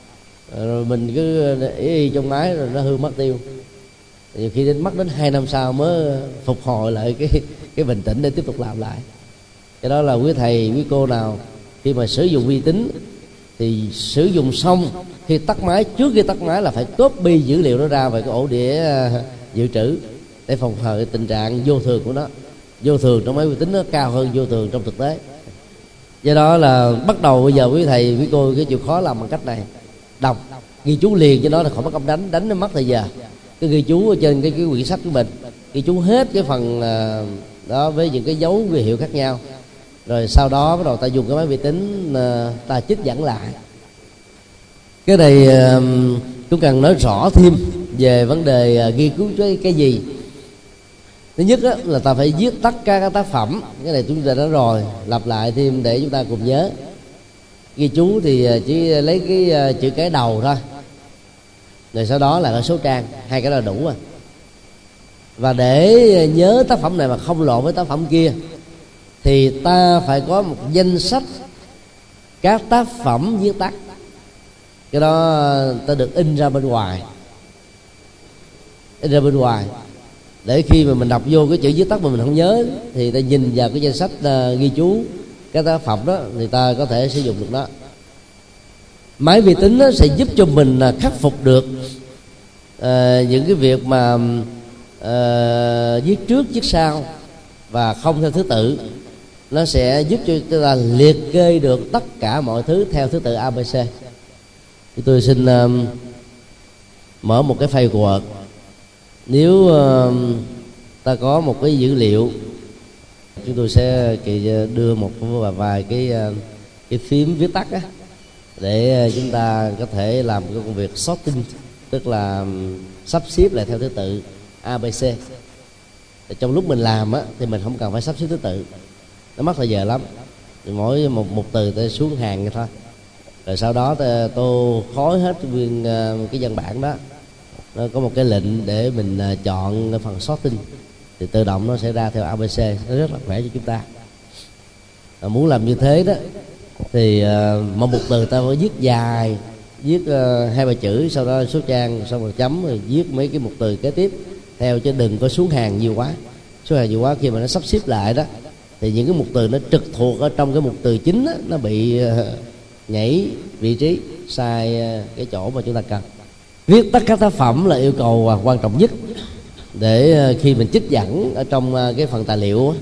rồi mình cứ ý trong máy rồi nó hư mất tiêu. Nhiều khi đến mất đến hai năm sau mới phục hồi lại cái cái bình tĩnh để tiếp tục làm lại. Cái đó là quý thầy quý cô nào khi mà sử dụng vi tính thì sử dụng xong, khi tắt máy, trước khi tắt máy là phải copy dữ liệu đó ra về cái ổ đĩa dự trữ để phòng hờ tình trạng vô thường của nó. Vô thường trong máy vi tính nó cao hơn vô thường trong thực tế. Do đó là bắt đầu bây giờ quý thầy quý cô cái chịu khó làm bằng cách này, đọc ghi chú liền cho nó là khỏi mất công đánh đánh nó mất thời giờ. Cứ ghi chú ở trên cái, cái quyển sách của mình, ghi chú hết cái phần đó với những cái dấu ký hiệu khác nhau, rồi sau đó bắt đầu ta dùng cái máy vi tính ta trích dẫn lại. Cái này cũng cần nói rõ thêm về vấn đề ghi chú cái, cái gì. Thứ nhất á, là ta phải viết tất cả các tác phẩm. Cái này chúng ta đã rồi, lặp lại thêm để chúng ta cùng nhớ. Ghi chú thì chỉ lấy cái chữ cái đầu thôi, rồi sau đó là số trang, hai cái là đủ rồi. Và để nhớ tác phẩm này mà không lộn với tác phẩm kia, thì ta phải có một danh sách các tác phẩm viết tắt. Cái đó ta được in ra bên ngoài, in ra bên ngoài để khi mà mình đọc vô cái chữ viết tắt mà mình không nhớ thì ta nhìn vào cái danh sách uh, ghi chú cái tác phẩm đó thì ta có thể sử dụng được đó. Máy vi tính đó sẽ giúp cho mình uh, khắc phục được uh, những cái việc mà uh, viết trước viết sau và không theo thứ tự. Nó sẽ giúp cho chúng ta liệt kê được tất cả mọi thứ theo thứ tự a bê xê. Thì tôi xin uh, mở một cái file Word. Nếu uh, ta có một cái dữ liệu, chúng tôi sẽ đưa một vài cái cái phím viết tắt á, để chúng ta có thể làm cái công việc sorting, tức là sắp xếp lại theo thứ tự a bê xê. Trong lúc mình làm á, thì mình không cần phải sắp xếp thứ tự, nó mất thời giờ lắm. Mỗi một một từ ta xuống hàng vậy thôi, rồi sau đó ta tô khối hết nguyên cái văn bản đó. Nó có một cái lệnh để mình chọn phần sorting thì tự động nó sẽ ra theo a bê xê, nó rất là khỏe cho chúng ta. Và muốn làm như thế đó thì một một từ ta phải viết dài, viết hai ba chữ, sau đó số trang, xong rồi chấm, rồi viết mấy cái một từ kế tiếp theo, chứ đừng có xuống hàng nhiều quá. Xuống hàng nhiều quá khi mà nó sắp xếp lại đó thì những cái một từ nó trực thuộc ở trong cái một từ chính đó, nó bị nhảy vị trí sai cái chỗ mà chúng ta cần. Viết tất cả tác phẩm là yêu cầu quan trọng nhất, để khi mình trích dẫn ở trong cái phần tài liệu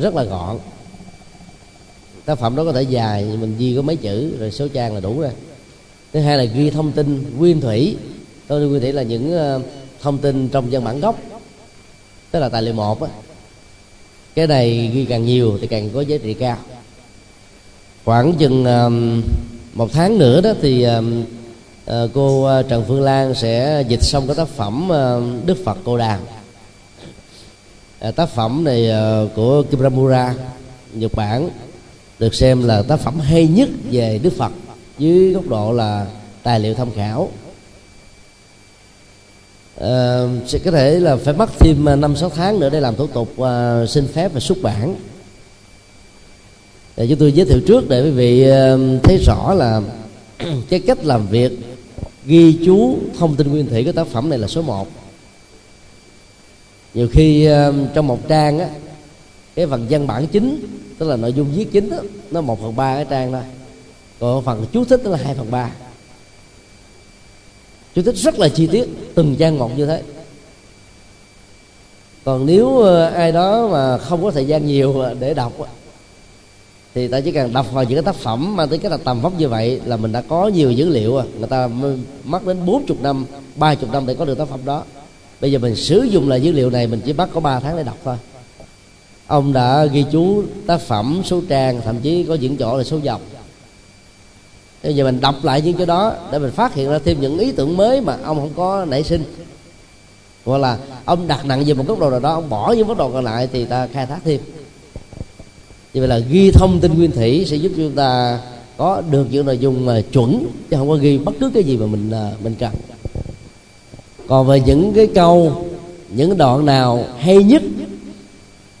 rất là gọn. Tác phẩm đó có thể dài, mình ghi có mấy chữ rồi số trang là đủ rồi. Thứ hai là ghi thông tin nguyên thủy. Thông tin nguyên thủy là những thông tin trong văn bản gốc, tức là tài liệu một á. Cái này ghi càng nhiều thì càng có giá trị cao. Khoảng chừng một tháng nữa đó thì cô Trần Phương Lan sẽ dịch xong cái tác phẩm Đức Phật Cô Đàm. Tác phẩm này của Kimura, Nhật Bản, được xem là tác phẩm hay nhất về Đức Phật dưới góc độ là tài liệu tham khảo. À, sẽ có thể là phải mất thêm năm sáu tháng nữa để làm thủ tục à, xin phép và xuất bản. Để chúng tôi giới thiệu trước để quý vị à, thấy rõ là cái cách làm việc ghi chú thông tin nguyên thủy của tác phẩm này là số một. Nhiều khi à, trong một trang á, cái phần văn bản chính, tức là nội dung viết chính á, nó một phần ba cái trang thôi, còn phần chú thích nó là hai phần ba. Chú thích rất là chi tiết, từng trang một như thế. Còn nếu ai đó mà không có thời gian nhiều để đọc thì ta chỉ cần đọc vào những cái tác phẩm mà tới cái là tầm vóc như vậy là mình đã có nhiều dữ liệu. Người ta mất đến bốn mươi năm, ba mươi năm để có được tác phẩm đó. Bây giờ mình sử dụng lại dữ liệu này, mình chỉ mất có ba tháng để đọc thôi. Ông đã ghi chú tác phẩm, số trang, thậm chí có những chỗ là số dòng. Bây giờ mình đọc lại những cái đó để mình phát hiện ra thêm những ý tưởng mới mà ông không có nảy sinh, hoặc là ông đặt nặng về một góc độ nào đó, ông bỏ những góc độ còn lại thì ta khai thác thêm. Như vậy là ghi thông tin nguyên thủy sẽ giúp chúng ta có được những nội dung mà chuẩn, chứ không có ghi bất cứ cái gì mà mình mình cần. Còn về những cái câu, những đoạn nào hay nhất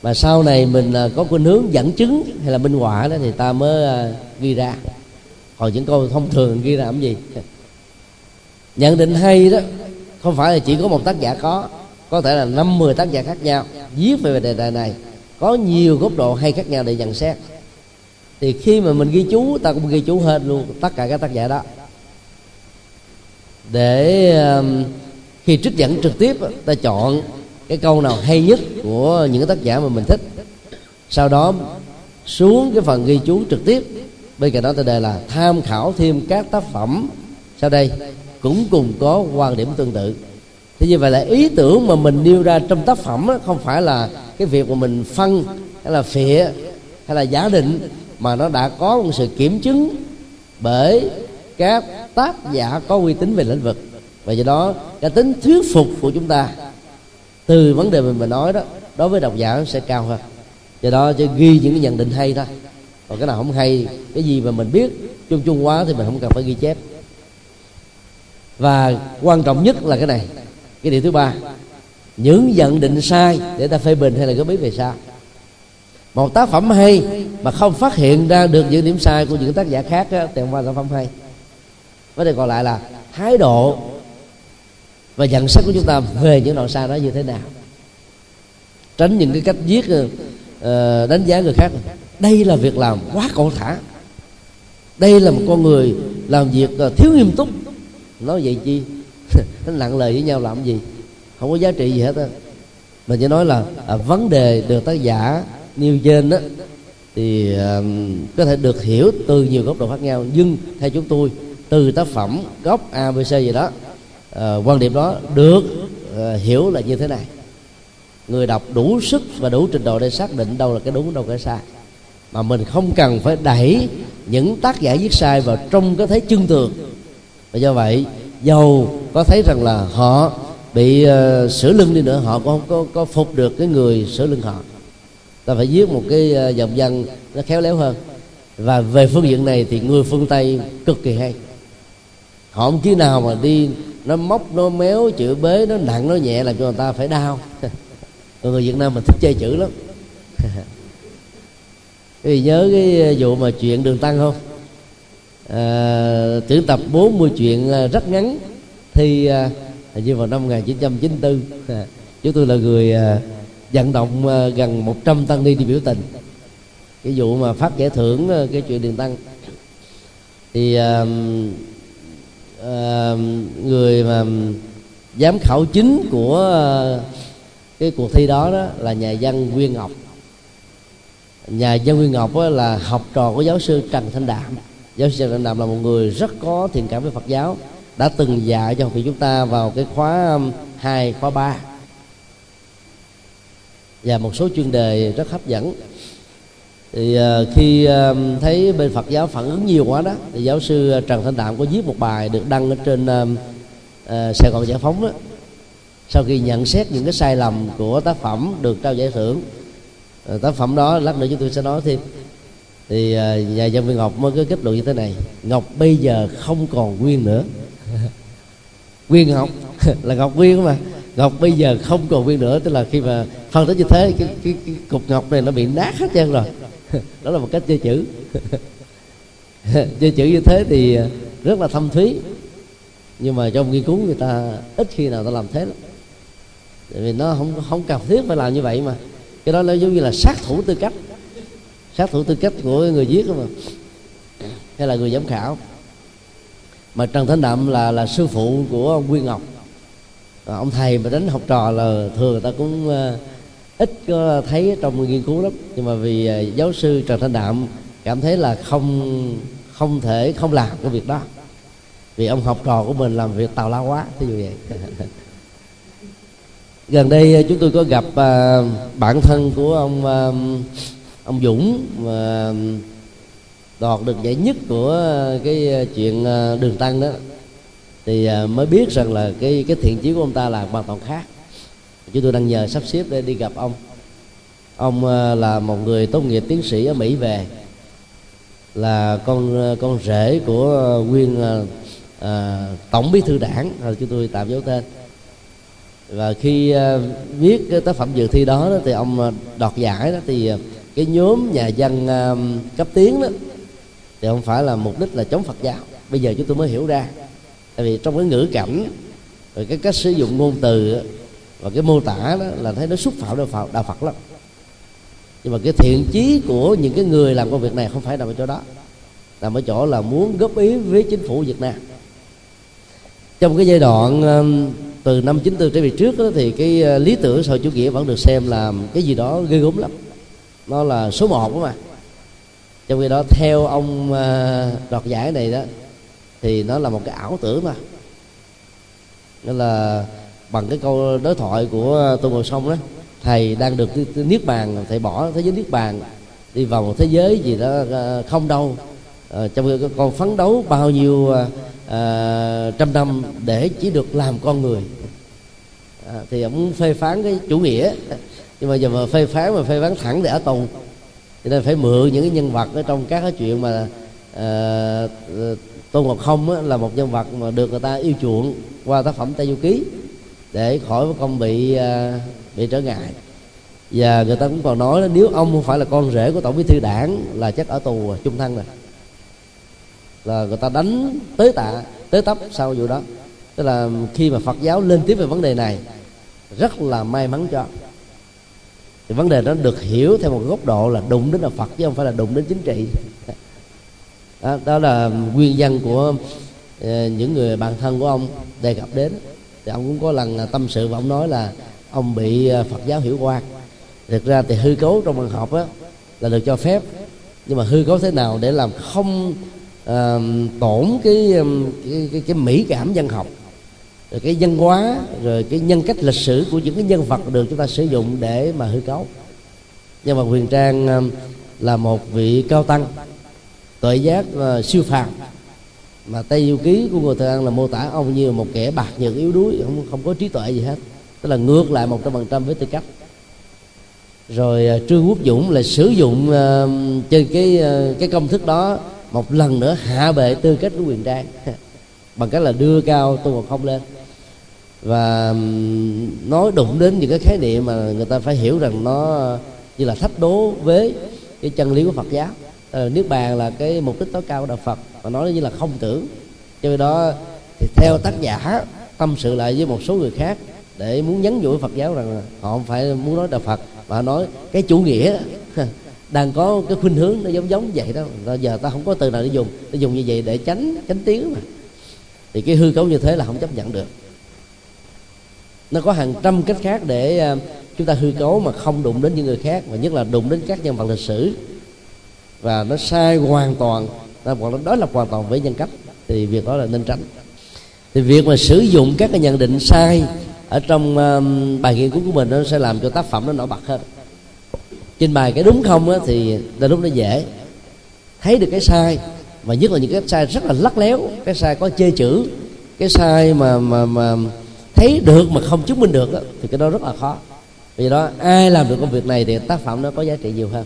mà sau này mình có khuynh hướng dẫn chứng hay là minh họa đó thì ta mới ghi ra. Hồi những câu thông thường ghi ra làm gì? Nhận định hay đó không phải là chỉ có một tác giả có, có thể là năm mười tác giả khác nhau viết về đề tài này, có nhiều góc độ hay khác nhau để nhận xét. Thì khi mà mình ghi chú, ta cũng ghi chú hết luôn tất cả các tác giả đó, để khi trích dẫn trực tiếp ta chọn cái câu nào hay nhất của những tác giả mà mình thích. Sau đó xuống cái phần ghi chú trực tiếp, bên cạnh đó tôi đề là tham khảo thêm các tác phẩm sau đây cũng cùng có quan điểm tương tự. Thế như vậy là ý tưởng mà mình nêu ra trong tác phẩm đó, không phải là cái việc mà mình phân hay là phịa hay là giả định, mà nó đã có một sự kiểm chứng bởi các tác giả có uy tín về lĩnh vực. Và do đó cái tính thuyết phục của chúng ta từ vấn đề mình mà nói đó đối với độc giả sẽ cao hơn. Do đó chỉ ghi những cái nhận định hay thôi, còn cái nào không hay, cái gì mà mình biết chung chung quá thì mình không cần phải ghi chép. Và quan trọng nhất là cái này, cái điều thứ ba, những nhận định sai để ta phê bình hay là góp ý về sau. Một tác phẩm hay mà không phát hiện ra được những điểm sai của những tác giả khác đó, thì không phải tác phẩm hay. Vấn đề còn lại là thái độ và nhận xét của chúng ta về những đoạn sai đó như thế nào, tránh những cái cách viết đánh giá người khác. Đây là việc làm quá cẩu thả, đây là một con người làm việc thiếu nghiêm túc, nói vậy chi nó nặng lời với nhau làm gì, không có giá trị gì hết á. Mình chỉ nói là à, vấn đề được tác giả nêu trên đó thì à, có thể được hiểu từ nhiều góc độ khác nhau, nhưng theo chúng tôi từ tác phẩm gốc a bê xê gì đó, à, quan điểm đó được à, hiểu là như thế này. Người đọc đủ sức và đủ trình độ để xác định đâu là cái đúng, đâu là cái sai, mà mình không cần phải đẩy những tác giả viết sai vào trong cái thế chân tường. Và do vậy dầu có thấy rằng là họ bị uh, sửa lưng đi nữa, họ cũng không có, có phục được cái người sửa lưng họ. Ta phải viết một cái uh, dòng văn nó khéo léo hơn. Và về phương diện này thì người phương Tây cực kỳ hay. Họ không khi nào mà đi nó móc, nó méo, chữ bế, nó nặng, nó nhẹ làm cho người ta phải đau. Người Việt Nam mình thích chơi chữ lắm. Các vị nhớ cái vụ mà chuyện Đường Tăng không? À, tuyển tập bốn mươi chuyện rất ngắn thi à, hình như vào năm một nghìn chín trăm chín mươi tư. À, chúng tôi là người à, vận động à, gần một trăm tăng ni đi biểu tình cái vụ mà phát giải thưởng à, cái chuyện Đường Tăng. Thì à, à, người mà giám khảo chính của à, cái cuộc thi đó, đó là nhà văn Nguyên Ngọc. Nhà văn Nguyên Ngọc là học trò của giáo sư Trần Thanh Đạm Giáo sư Trần Thanh Đạm là một người rất có thiện cảm với Phật giáo, đã từng dạy cho học viên chúng ta vào cái khóa hai, khóa ba và một số chuyên đề rất hấp dẫn. Thì khi thấy bên Phật giáo phản ứng nhiều quá đó, thì giáo sư Trần Thanh Đạm có viết một bài được đăng ở trên uh, Sài Gòn Giải Phóng đó. Sau khi nhận xét những cái sai lầm của tác phẩm được trao giải thưởng, tác phẩm đó lát nữa chúng tôi sẽ nói thêm, thì uh, nhà văn Nguyên Ngọc mới có kết luận như thế này: Ngọc bây giờ không còn Nguyên nữa. Nguyên Ngọc là Ngọc Nguyên mà, Ngọc bây giờ không còn Nguyên nữa, tức là khi mà phân tích như thế, cái, cái, cái cục ngọc này nó bị nát hết trơn rồi. Đó là một cách chơi chữ. Chơi chữ như thế thì rất là thâm thúy, nhưng mà trong nghiên cứu người ta ít khi nào ta làm thế lắm, tại vì nó không không cần thiết phải làm như vậy mà. Cái đó nó giống như là sát thủ tư cách, sát thủ tư cách của người viết mà, hay là người giám khảo. Mà Trần Thanh Đạm là là sư phụ của ông Nguyên Ngọc. À, ông thầy mà đánh học trò là thường người ta cũng uh, ít có thấy trong nghiên cứu lắm, nhưng mà vì uh, giáo sư Trần Thanh Đạm cảm thấy là không không thể không làm cái việc đó, vì ông học trò của mình làm việc tào lao quá, thí dụ vậy. Gần đây chúng tôi có gặp uh, bạn thân của ông uh, ông Dũng mà đoạt được giải nhất của cái chuyện đường tăng đó, thì mới biết rằng là cái cái thiện chí của ông ta là hoàn toàn khác. Chúng tôi đang nhờ sắp xếp để đi gặp ông. Ông là một người tốt nghiệp tiến sĩ ở Mỹ về, là con con rể của nguyên à, tổng bí thư đảng, rồi chúng tôi tạm giấu tên. Và khi viết cái tác phẩm dự thi đó, đó thì ông đoạt giải đó, thì cái nhóm nhà văn uh, cấp tiến đó thì không phải là mục đích là chống Phật giáo. Bây giờ chúng tôi mới hiểu ra, tại vì trong cái ngữ cảnh rồi cái cách sử dụng ngôn từ và cái mô tả đó là thấy nó xúc phạm đạo Phật, đạo Phật lắm. Nhưng mà cái thiện chí của những cái người làm công việc này không phải nằm ở chỗ đó, nằm ở chỗ là muốn góp ý với chính phủ Việt Nam. Trong cái giai đoạn uh, từ năm chín tư trở về trước đó, thì cái uh, lý tưởng xã hội chủ nghĩa vẫn được xem là cái gì đó ghê gớm lắm, nó là số một đó mà. Trong khi đó theo ông uh, đoạt giải này đó thì nó là một cái ảo tưởng mà. Nên là bằng cái câu đối thoại của Tô Ngồi Sông đó, thầy đang được niết bàn, thầy bỏ thế giới niết bàn đi vào một thế giới gì đó uh, không đâu. Uh, trong khi con phấn đấu bao nhiêu uh, trăm năm để chỉ được làm con người. Uh, thì ông phê phán cái chủ nghĩa, nhưng mà giờ mà phê phán mà phê phán thẳng để ở tù, cho nên phải mượn những cái nhân vật ở trong các cái chuyện mà uh, Tôn Ngọc Không á, là một nhân vật mà được người ta yêu chuộng qua tác phẩm Tây Du Ký để khỏi không bị uh, bị trở ngại. Và người ta cũng còn nói đó, nếu ông không phải là con rể của tổng bí thư đảng là chắc ở tù chung thân rồi, là người ta đánh tới tạ tới tấp sau vụ đó. Tức là khi mà Phật giáo lên tiếng về vấn đề này rất là may mắn cho. Thì vấn đề đó được hiểu theo một góc độ là đụng đến là Phật chứ không phải là đụng đến chính trị. Đó, đó là nguyên nhân của uh, những người bạn thân của ông đề cập đến. Thì ông cũng có lần tâm sự và ông nói là ông bị Phật giáo hiểu oan. Thực ra thì hư cấu trong văn học á, là được cho phép, nhưng mà hư cấu thế nào để làm không uh, tổn cái, cái, cái, cái mỹ cảm văn học, rồi cái văn hóa, rồi cái nhân cách lịch sử của những cái nhân vật được chúng ta sử dụng để mà hư cấu. Nhưng mà Huyền Trang là một vị cao tăng tuệ giác siêu phàm, mà Tây Du Ký của Ngô Thừa Ân là mô tả ông như một kẻ bạc nhược yếu đuối, không không có trí tuệ gì hết, tức là ngược lại một trăm phần trăm với tư cách. Rồi Trư Quốc Dũng là sử dụng uh, trên cái uh, cái công thức đó một lần nữa hạ bệ tư cách của Huyền Trang bằng cách là đưa cao Tôn Ngọc Không lên và nói đụng đến những cái khái niệm mà người ta phải hiểu rằng nó như là thách đố với cái chân lý của Phật giáo. Ờ, niết bàn là cái mục đích tối cao của đạo Phật, mà nói như là không tưởng. Cho nên đó thì theo tác giả tâm sự lại với một số người khác để muốn nhắn nhủ Phật giáo rằng là họ không phải muốn nói đạo Phật mà nói cái chủ nghĩa đang có cái khuynh hướng nó giống giống vậy đó. Giờ ta không có từ nào để dùng, để dùng như vậy để tránh tránh tiếng mà. Thì cái hư cấu như thế là không chấp nhận được. Nó có hàng trăm cách khác để chúng ta hư cấu mà không đụng đến những người khác, và nhất là đụng đến các nhân vật lịch sử. Và nó sai hoàn toàn ta còn đối lập hoàn toàn với nhân cách, thì việc đó là nên tránh. Thì việc mà sử dụng các cái nhận định sai ở trong uh, bài nghiên cứu của mình, nó sẽ làm cho tác phẩm nó nổi bật hơn. Trình bày cái đúng không á, thì đôi lúc nó dễ thấy được cái sai, và nhất là những cái sai rất là lắt léo, cái sai có chê chữ, cái sai mà mà mà thấy được mà không chứng minh được đó, thì cái đó rất là khó. Vì đó ai làm được công việc này thì tác phẩm nó có giá trị nhiều hơn,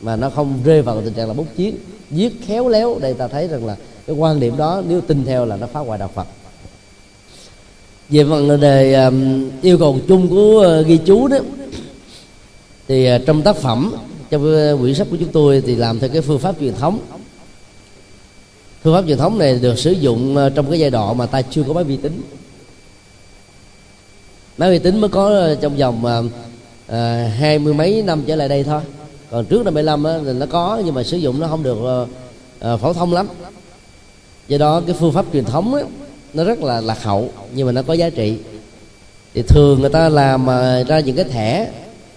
mà nó không rơi vào tình trạng là bốc chiến, viết khéo léo. Đây ta thấy rằng là cái quan điểm đó nếu tin theo là nó phá hoại đạo Phật. Về vấn đề um, yêu cầu chung của uh, ghi chú đó, thì uh, trong tác phẩm, trong uh, quyển sách của chúng tôi thì làm theo cái phương pháp truyền thống. Phương pháp truyền thống này được sử dụng uh, trong cái giai đoạn mà ta chưa có máy vi tính. Máy vi tính mới có uh, trong vòng uh, uh, hai mươi mấy năm trở lại đây thôi. Còn trước năm bảy lăm thì nó có, nhưng mà sử dụng nó không được uh, uh, phổ thông lắm. Do đó cái phương pháp truyền thống ấy, nó rất là lạc hậu, nhưng mà nó có giá trị. Thì thường người ta làm ra những cái thẻ,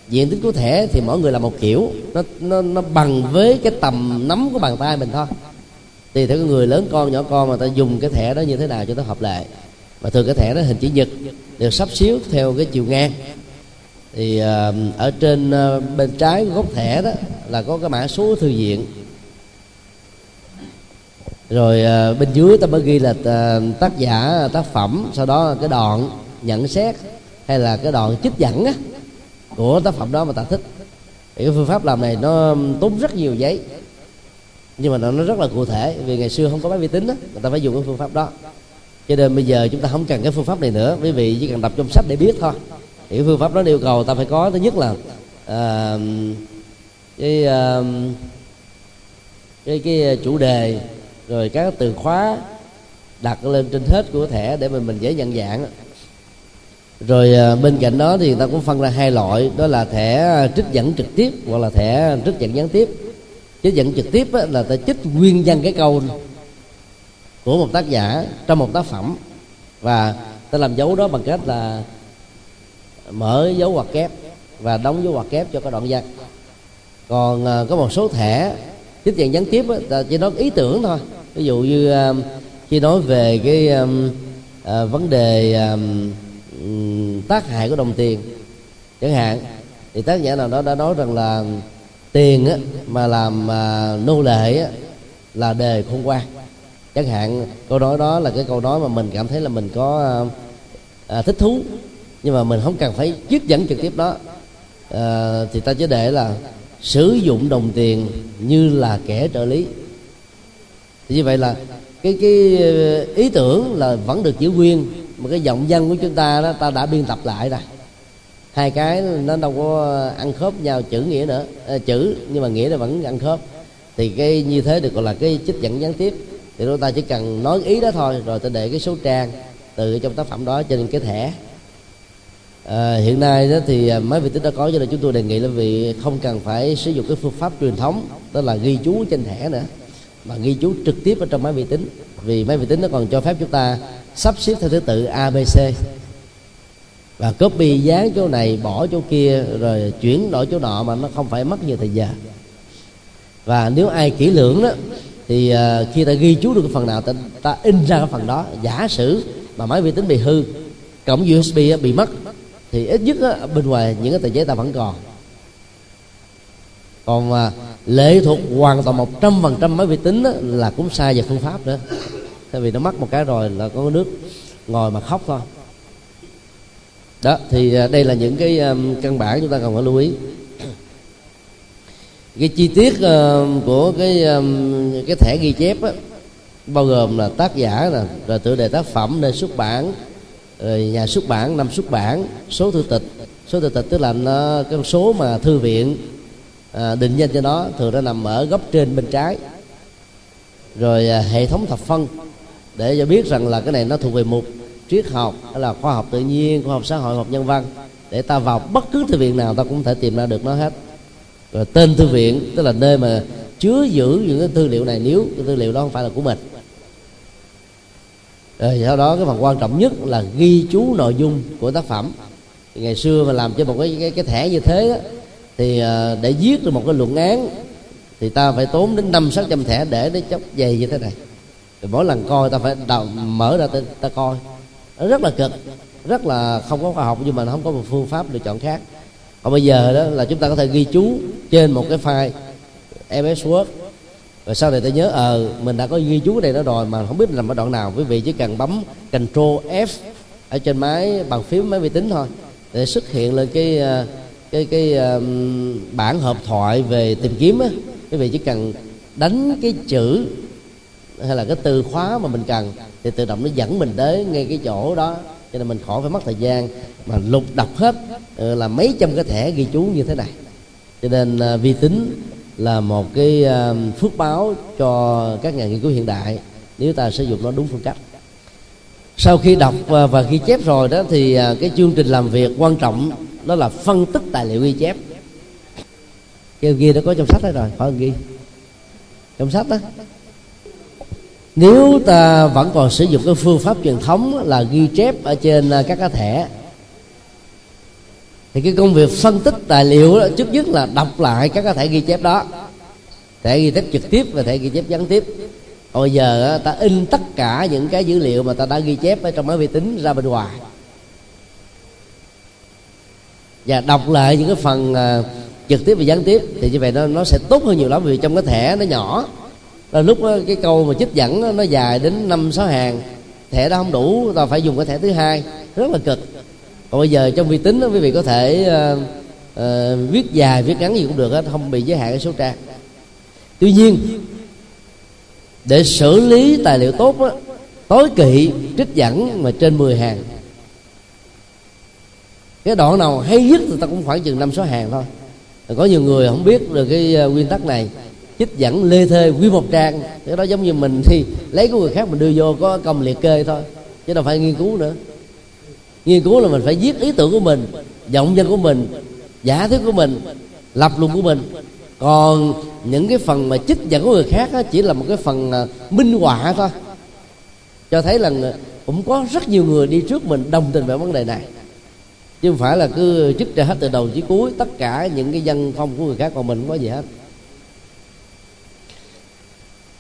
diện tích của thẻ thì mỗi người làm một kiểu, nó nó, nó bằng với cái tầm nắm của bàn tay mình thôi. Tùy theo người lớn con nhỏ con mà ta dùng cái thẻ đó như thế nào cho nó hợp lệ. Mà thường cái thẻ đó hình chữ nhật, được sắp xếp theo cái chiều ngang. Thì ở trên bên trái của góc thẻ đó là có cái mã số thư viện. Rồi bên dưới ta mới ghi là tác giả, tác phẩm, sau đó cái đoạn nhận xét hay là cái đoạn trích dẫn á, của tác phẩm đó mà ta thích. Thì cái phương pháp làm này nó tốn rất nhiều giấy, nhưng mà nó rất là cụ thể. Vì ngày xưa không có máy vi tính á, người ta phải dùng cái phương pháp đó. Cho nên bây giờ chúng ta không cần cái phương pháp này nữa, quý vị chỉ cần đọc trong sách để biết thôi. Thì cái phương pháp đó yêu cầu ta phải có, thứ nhất là uh, cái, uh, cái, cái chủ đề, rồi các từ khóa đặt lên trên hết của thẻ để mình mình dễ nhận dạng. Rồi bên cạnh đó thì người ta cũng phân ra hai loại, đó là thẻ trích dẫn trực tiếp hoặc là thẻ trích dẫn gián tiếp. Trích dẫn trực tiếp là ta trích nguyên văn cái câu của một tác giả trong một tác phẩm, và ta làm dấu đó bằng cách là mở dấu ngoặc kép và đóng dấu ngoặc kép cho cái đoạn văn. Còn có một số thẻ trích dẫn gián tiếp là chỉ nói ý tưởng thôi. Ví dụ như khi nói về cái à, vấn đề à, tác hại của đồng tiền chẳng hạn, thì tác giả nào đó đã nói rằng là tiền á, mà làm à, nô lệ á, là đề khôn ngoan chẳng hạn. Câu nói đó là cái câu nói mà mình cảm thấy là mình có à, thích thú, nhưng mà mình không cần phải trích dẫn trực tiếp đó. à, Thì ta chỉ để là sử dụng đồng tiền như là kẻ trợ lý. Thì như vậy là cái cái ý tưởng là vẫn được giữ nguyên, mà cái giọng văn của chúng ta đó ta đã biên tập lại rồi. Hai cái nó đâu có ăn khớp nhau chữ nghĩa nữa, à, chữ nhưng mà nghĩa nó vẫn ăn khớp. Thì cái như thế được gọi là cái trích dẫn gián tiếp. Thì chúng ta chỉ cần nói ý đó thôi, rồi ta để cái số trang từ trong tác phẩm đó trên cái thẻ. À, hiện nay đó thì máy vi tính đã có, cho nên chúng tôi đề nghị là vì không cần phải sử dụng cái phương pháp truyền thống, đó là ghi chú trên thẻ nữa, mà ghi chú trực tiếp ở trong máy vi tính. Vì máy vi tính nó còn cho phép chúng ta sắp xếp theo thứ tự a bê xê và copy dán chỗ này, bỏ chỗ kia, rồi chuyển đổi chỗ nọ, mà nó không phải mất nhiều thời gian. Và nếu ai kỹ lưỡng đó thì khi ta ghi chú được cái phần nào, ta, ta in ra cái phần đó. Giả sử mà máy vi tính bị hư, cổng u ét bê bị mất, thì ít nhất á, bên ngoài những cái tờ giấy ta vẫn còn. Còn à, lệ thuộc hoàn toàn một trăm phần trăm máy vi tính á, là cũng sai về phương pháp nữa. Tại vì nó mất một cái rồi là có nước ngồi mà khóc thôi. Đó thì à, đây là những cái à, căn bản chúng ta cần phải lưu ý. Cái chi tiết à, của cái à, cái thẻ ghi chép á, bao gồm là tác giả nè, rồi tựa đề tác phẩm, nơi xuất bản, rồi nhà xuất bản, năm xuất bản, số thư tịch. Số thư tịch tức là nó, cái số mà thư viện à, định danh cho nó, thường nó nằm ở góc trên bên trái. Rồi à, hệ thống thập phân, để cho biết rằng là cái này nó thuộc về mục triết học, hay là khoa học tự nhiên, khoa học xã hội, khoa học nhân văn, để ta vào bất cứ thư viện nào ta cũng thể tìm ra được nó hết. Rồi tên thư viện, tức là nơi mà chứa giữ những cái tư liệu này, nếu cái tư liệu đó không phải là của mình. Rồi sau đó cái phần quan trọng nhất là ghi chú nội dung của tác phẩm. Thì ngày xưa mà làm cho một cái cái, cái thẻ như thế đó, thì để viết được một cái luận án thì ta phải tốn đến năm sáu trăm thẻ để nó chóc dày như thế này. Rồi mỗi lần coi ta phải đào, mở ra ta, ta coi. Nó rất là cực, rất là không có khoa học, nhưng mà nó không có một phương pháp lựa chọn khác. Còn bây giờ đó là chúng ta có thể ghi chú trên một cái file em ét Word, rồi sau này ta nhớ ờ à, mình đã có ghi chú này đó rồi mà không biết làm ở đoạn nào. Quý vị chỉ cần bấm Control F ở trên máy bàn phím, máy vi tính thôi, để xuất hiện lên cái cái cái um, bản hộp thoại về tìm kiếm á. Quý vị chỉ cần đánh cái chữ hay là cái từ khóa mà mình cần thì tự động nó dẫn mình tới ngay cái chỗ đó, cho nên mình khỏi phải mất thời gian mà lục đọc hết là mấy trăm cái thẻ ghi chú như thế này. Cho nên uh, vi tính là một cái uh, phước báo cho các nhà nghiên cứu hiện đại nếu ta sử dụng nó đúng phương cách. Sau khi đọc uh, và ghi chép rồi đó thì uh, cái chương trình làm việc quan trọng đó là phân tích tài liệu ghi chép. Kêu ghi nó có trong sách hết rồi, khỏi ghi trong sách đó. Nếu ta vẫn còn sử dụng cái phương pháp truyền thống là ghi chép ở trên các cái thẻ thì cái công việc phân tích tài liệu đó, trước nhất là đọc lại các cái thẻ ghi chép đó, thẻ ghi chép trực tiếp và thẻ ghi chép gián tiếp. Còn bây giờ ta in tất cả những cái dữ liệu mà ta đã ghi chép ở trong máy vi tính ra bên ngoài và đọc lại những cái phần trực tiếp và gián tiếp, thì như vậy nó, nó sẽ tốt hơn nhiều lắm. Vì trong cái thẻ nó nhỏ, là lúc đó, cái câu mà trích dẫn nó dài đến năm sáu hàng, thẻ đó không đủ, ta phải dùng cái thẻ thứ hai, rất là cực. Còn bây giờ trong vi tính đó, quý vị có thể uh, uh, viết dài viết ngắn gì cũng được hết, không bị giới hạn cái số trang. Tuy nhiên để xử lý tài liệu tốt đó, tối kỵ trích dẫn mà trên mười hàng. Cái đoạn nào hay nhất thì ta cũng khoảng chừng năm sáu hàng thôi. Rồi có nhiều người không biết được cái nguyên tắc này, trích dẫn lê thê quy một trang. Cái đó giống như mình thì lấy của người khác mình đưa vô có công liệt kê thôi, chứ đâu phải nghiên cứu nữa. Nghiên cứu là mình phải viết ý tưởng của mình, vọng danh của mình, giả thuyết của mình, lập luận của mình. Còn những cái phần mà trích dẫn của người khác đó, chỉ là một cái phần minh họa thôi, cho thấy là cũng có rất nhiều người đi trước mình đồng tình về vấn đề này, chứ không phải là cứ trích ra hết từ đầu chí cuối tất cả những cái văn phong của người khác, còn mình không có gì hết.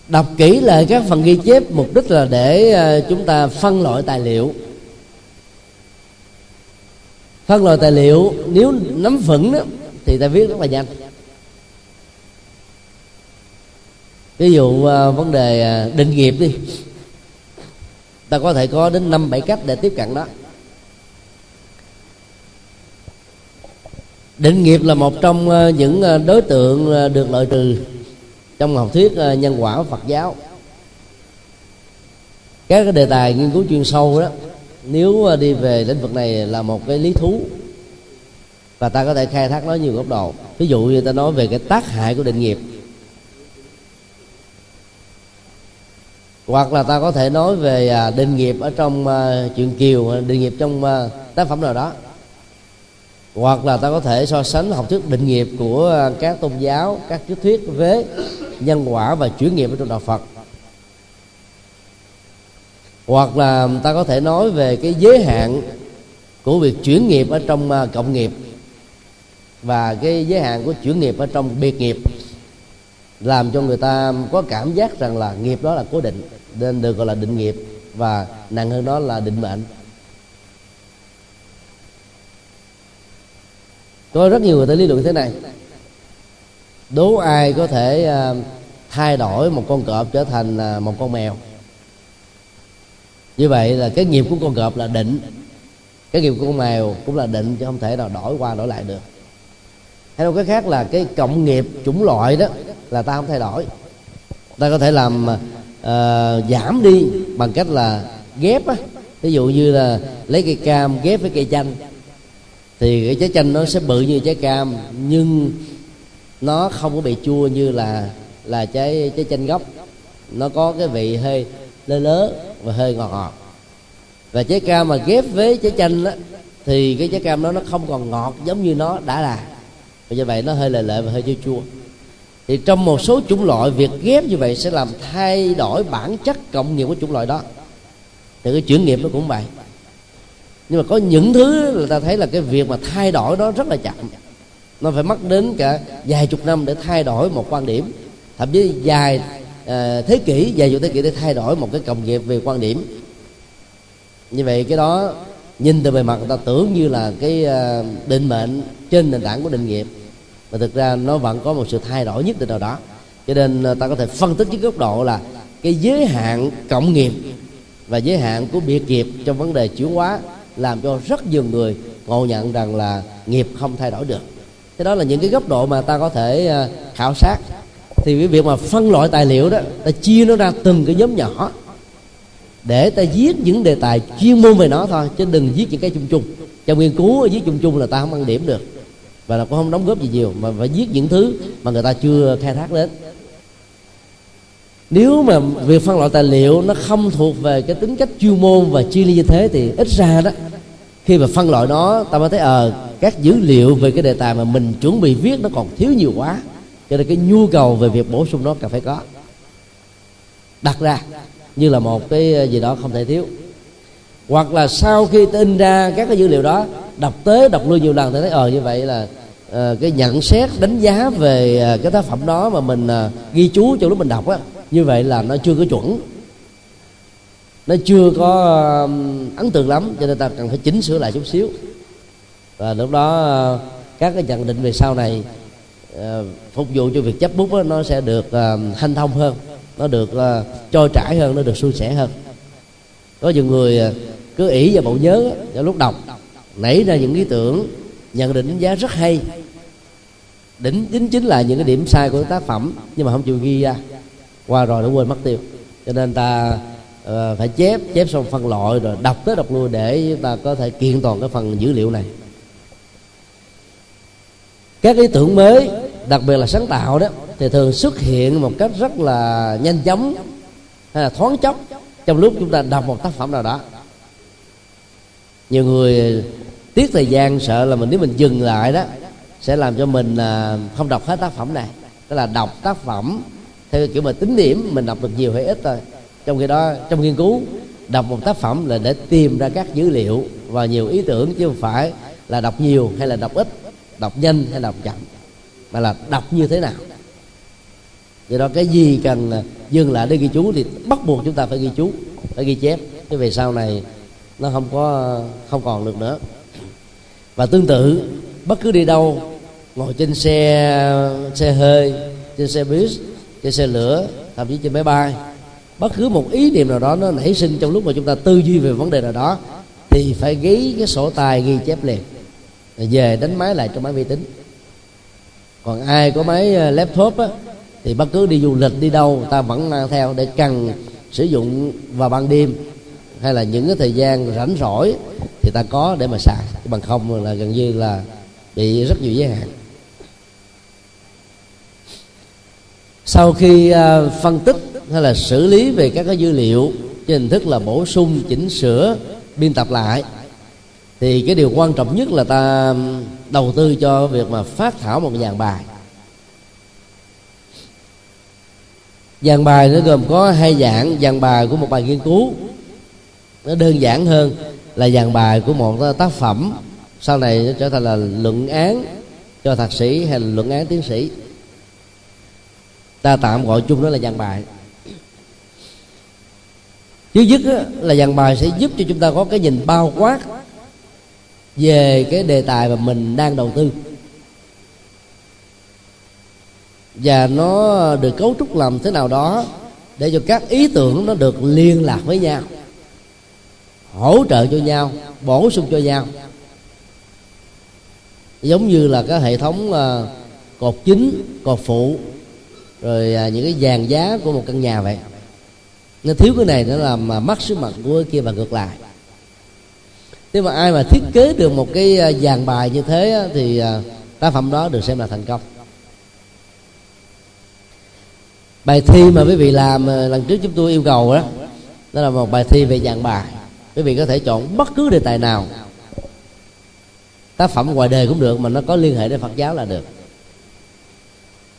Đọc kỹ lại các phần ghi chép, mục đích là để chúng ta phân loại tài liệu. Phân loại tài liệu nếu nắm vững đó thì ta viết rất là nhanh. Ví dụ vấn đề định nghiệp đi, ta có thể có đến năm bảy cách để tiếp cận đó. Định nghiệp là một trong những đối tượng được loại trừ trong học thuyết nhân quả Phật giáo. Các cái đề tài nghiên cứu chuyên sâu đó, nếu đi về lĩnh vực này là một cái lý thú, và ta có thể khai thác nó nhiều góc độ. Ví dụ như ta nói về cái tác hại của định nghiệp, hoặc là ta có thể nói về định nghiệp ở trong truyện Kiều, định nghiệp trong tác phẩm nào đó, hoặc là ta có thể so sánh học thuyết định nghiệp của các tôn giáo, các triết thuyết với nhân quả và chuyển nghiệp ở trong đạo Phật. Hoặc là ta có thể nói về cái giới hạn của việc chuyển nghiệp ở trong cộng nghiệp và cái giới hạn của chuyển nghiệp ở trong biệt nghiệp, làm cho người ta có cảm giác rằng là nghiệp đó là cố định nên được gọi là định nghiệp, và nặng hơn đó là định mệnh. Có rất nhiều người ta lý luận thế này: đố ai có thể thay đổi một con cọp trở thành một con mèo. Như vậy là cái nghiệp của con cọp là định, cái nghiệp của con mèo cũng là định, chứ không thể nào đổi qua đổi lại được. Hay đâu cái khác là cái cộng nghiệp chủng loại đó là ta không thay đổi. Ta có thể làm uh, giảm đi bằng cách là ghép á. Ví dụ như là lấy cây cam ghép với cây chanh, thì cái trái chanh nó sẽ bự như trái cam nhưng nó không có bị chua như là là trái trái chanh gốc, nó có cái vị hơi lơ lớ và hơi ngọt ngọt. Và trái cam mà ghép với trái chanh đó, thì cái trái cam đó nó không còn ngọt giống như nó đã là, và như vậy nó hơi lệ lệ và hơi chua chua. Thì trong một số chủng loại, việc ghép như vậy sẽ làm thay đổi bản chất cộng nghiệp của chủng loại đó. Thì cái chuyển nghiệp nó cũng vậy. Nhưng mà có những thứ người ta thấy là cái việc mà thay đổi đó rất là chậm, nó phải mất đến cả vài chục năm để thay đổi một quan điểm, thậm chí dài à, thế kỷ, vài chục thế kỷ để thay đổi một cái cộng nghiệp về quan điểm. Như vậy cái đó nhìn từ bề mặt người ta tưởng như là cái à, định mệnh trên nền tảng của định nghiệp, mà thực ra nó vẫn có một sự thay đổi nhất định nào đó. Cho nên ta có thể phân tích dưới góc độ là cái giới hạn cộng nghiệp và giới hạn của biệt nghiệp trong vấn đề chuyển hóa, làm cho rất nhiều người ngộ nhận rằng là nghiệp không thay đổi được. Thế đó là những cái góc độ mà ta có thể khảo sát. Thì cái việc mà phân loại tài liệu đó, ta chia nó ra từng cái nhóm nhỏ để ta viết những đề tài chuyên môn về nó thôi, chứ đừng viết những cái chung chung. Trong nghiên cứu viết chung chung là ta không ăn điểm được và là cũng không đóng góp gì nhiều, mà phải viết những thứ mà người ta chưa khai thác đến. Nếu mà việc phân loại tài liệu nó không thuộc về cái tính cách chuyên môn và chia ly như thế, thì ít ra đó khi mà phân loại nó, ta mới thấy ờ à, các dữ liệu về cái đề tài mà mình chuẩn bị viết nó còn thiếu nhiều quá, cho nên cái nhu cầu về việc bổ sung nó cần phải có, đặt ra như là một cái gì đó không thể thiếu. Hoặc là sau khi in ra các cái dữ liệu đó, đọc tới đọc lui nhiều lần thì thấy ờ à, như vậy là à, cái nhận xét đánh giá về à, cái tác phẩm đó mà mình à, ghi chú trong lúc mình đọc á, như vậy là nó chưa có chuẩn, nó chưa có ấn tượng lắm, cho nên ta cần phải chỉnh sửa lại chút xíu. Và lúc đó các cái nhận định về sau này phục vụ cho việc chấp bút đó, nó sẽ được hanh thông hơn, nó được trôi chảy hơn, nó được suôn sẻ hơn. Có nhiều người cứ ỷ vào bộ nhớ, lúc đọc nảy ra những ý tưởng nhận định đánh giá rất hay, đỉnh chính chính là những cái điểm sai của tác phẩm, nhưng mà không chịu ghi ra, qua rồi nó quên mất tiêu. Cho nên ta uh, phải chép chép xong phân loại rồi đọc tới đọc lui để ta có thể kiện toàn cái phần dữ liệu này. Các ý tưởng mới, đặc biệt là sáng tạo đó, thì thường xuất hiện một cách rất là nhanh chóng hay là thoáng chốc trong lúc chúng ta đọc một tác phẩm nào đó. Nhiều người tiếc thời gian, sợ là mình nếu mình dừng lại đó sẽ làm cho mình uh, không đọc hết tác phẩm này. Tức là đọc tác phẩm theo kiểu mà tính điểm, mình đọc được nhiều hay ít thôi. Trong khi đó, trong nghiên cứu, đọc một tác phẩm là để tìm ra các dữ liệu và nhiều ý tưởng, chứ không phải là đọc nhiều hay là đọc ít, đọc nhanh hay đọc chậm, mà là đọc như thế nào. Do đó cái gì cần dừng lại để ghi chú thì bắt buộc chúng ta phải ghi chú, phải ghi chép, chứ về sau này nó không có không còn được nữa. Và tương tự, bất cứ đi đâu, ngồi trên xe xe hơi, trên xe buýt, trên xe lửa, thậm chí trên máy bay, bất cứ một ý niệm nào đó nó nảy sinh trong lúc mà chúng ta tư duy về vấn đề nào đó, thì phải ghi cái sổ tay ghi chép liền, rồi về đánh máy lại trong máy vi tính. Còn ai có máy laptop á, thì bất cứ đi du lịch đi đâu ta vẫn mang theo, để cần sử dụng vào ban đêm hay là những cái thời gian rảnh rỗi thì ta có để mà xài, bằng không là gần như là bị rất nhiều giới hạn. Sau khi uh, phân tích hay là xử lý về các cái dữ liệu trên hình thức là bổ sung, chỉnh sửa, biên tập lại, thì cái điều quan trọng nhất là ta đầu tư cho việc mà phát thảo một dàn bài. Dàn bài nó gồm có hai dạng: dàn bài của một bài nghiên cứu, nó đơn giản hơn là dàn bài của một tác phẩm, sau này nó trở thành là luận án cho thạc sĩ hay là luận án tiến sĩ. Ta tạm gọi chung đó là dàn bài. Chứ nhất là dàn bài sẽ giúp cho chúng ta có cái nhìn bao quát về cái đề tài mà mình đang đầu tư, và nó được cấu trúc làm thế nào đó để cho các ý tưởng nó được liên lạc với nhau, hỗ trợ cho nhau, bổ sung cho nhau. Giống như là cái hệ thống cột chính, cột phụ, rồi những cái dàn giá của một căn nhà vậy. Nó thiếu cái này nó làm mất sức mạnh của kia và ngược lại. Nếu mà ai mà thiết kế được một cái dàn bài như thế thì tác phẩm đó được xem là thành công. Bài thi mà quý vị làm lần trước chúng tôi yêu cầu đó, đó là một bài thi về dàn bài. Quý vị có thể chọn bất cứ đề tài nào, tác phẩm ngoài đề cũng được, mà nó có liên hệ đến Phật giáo là được.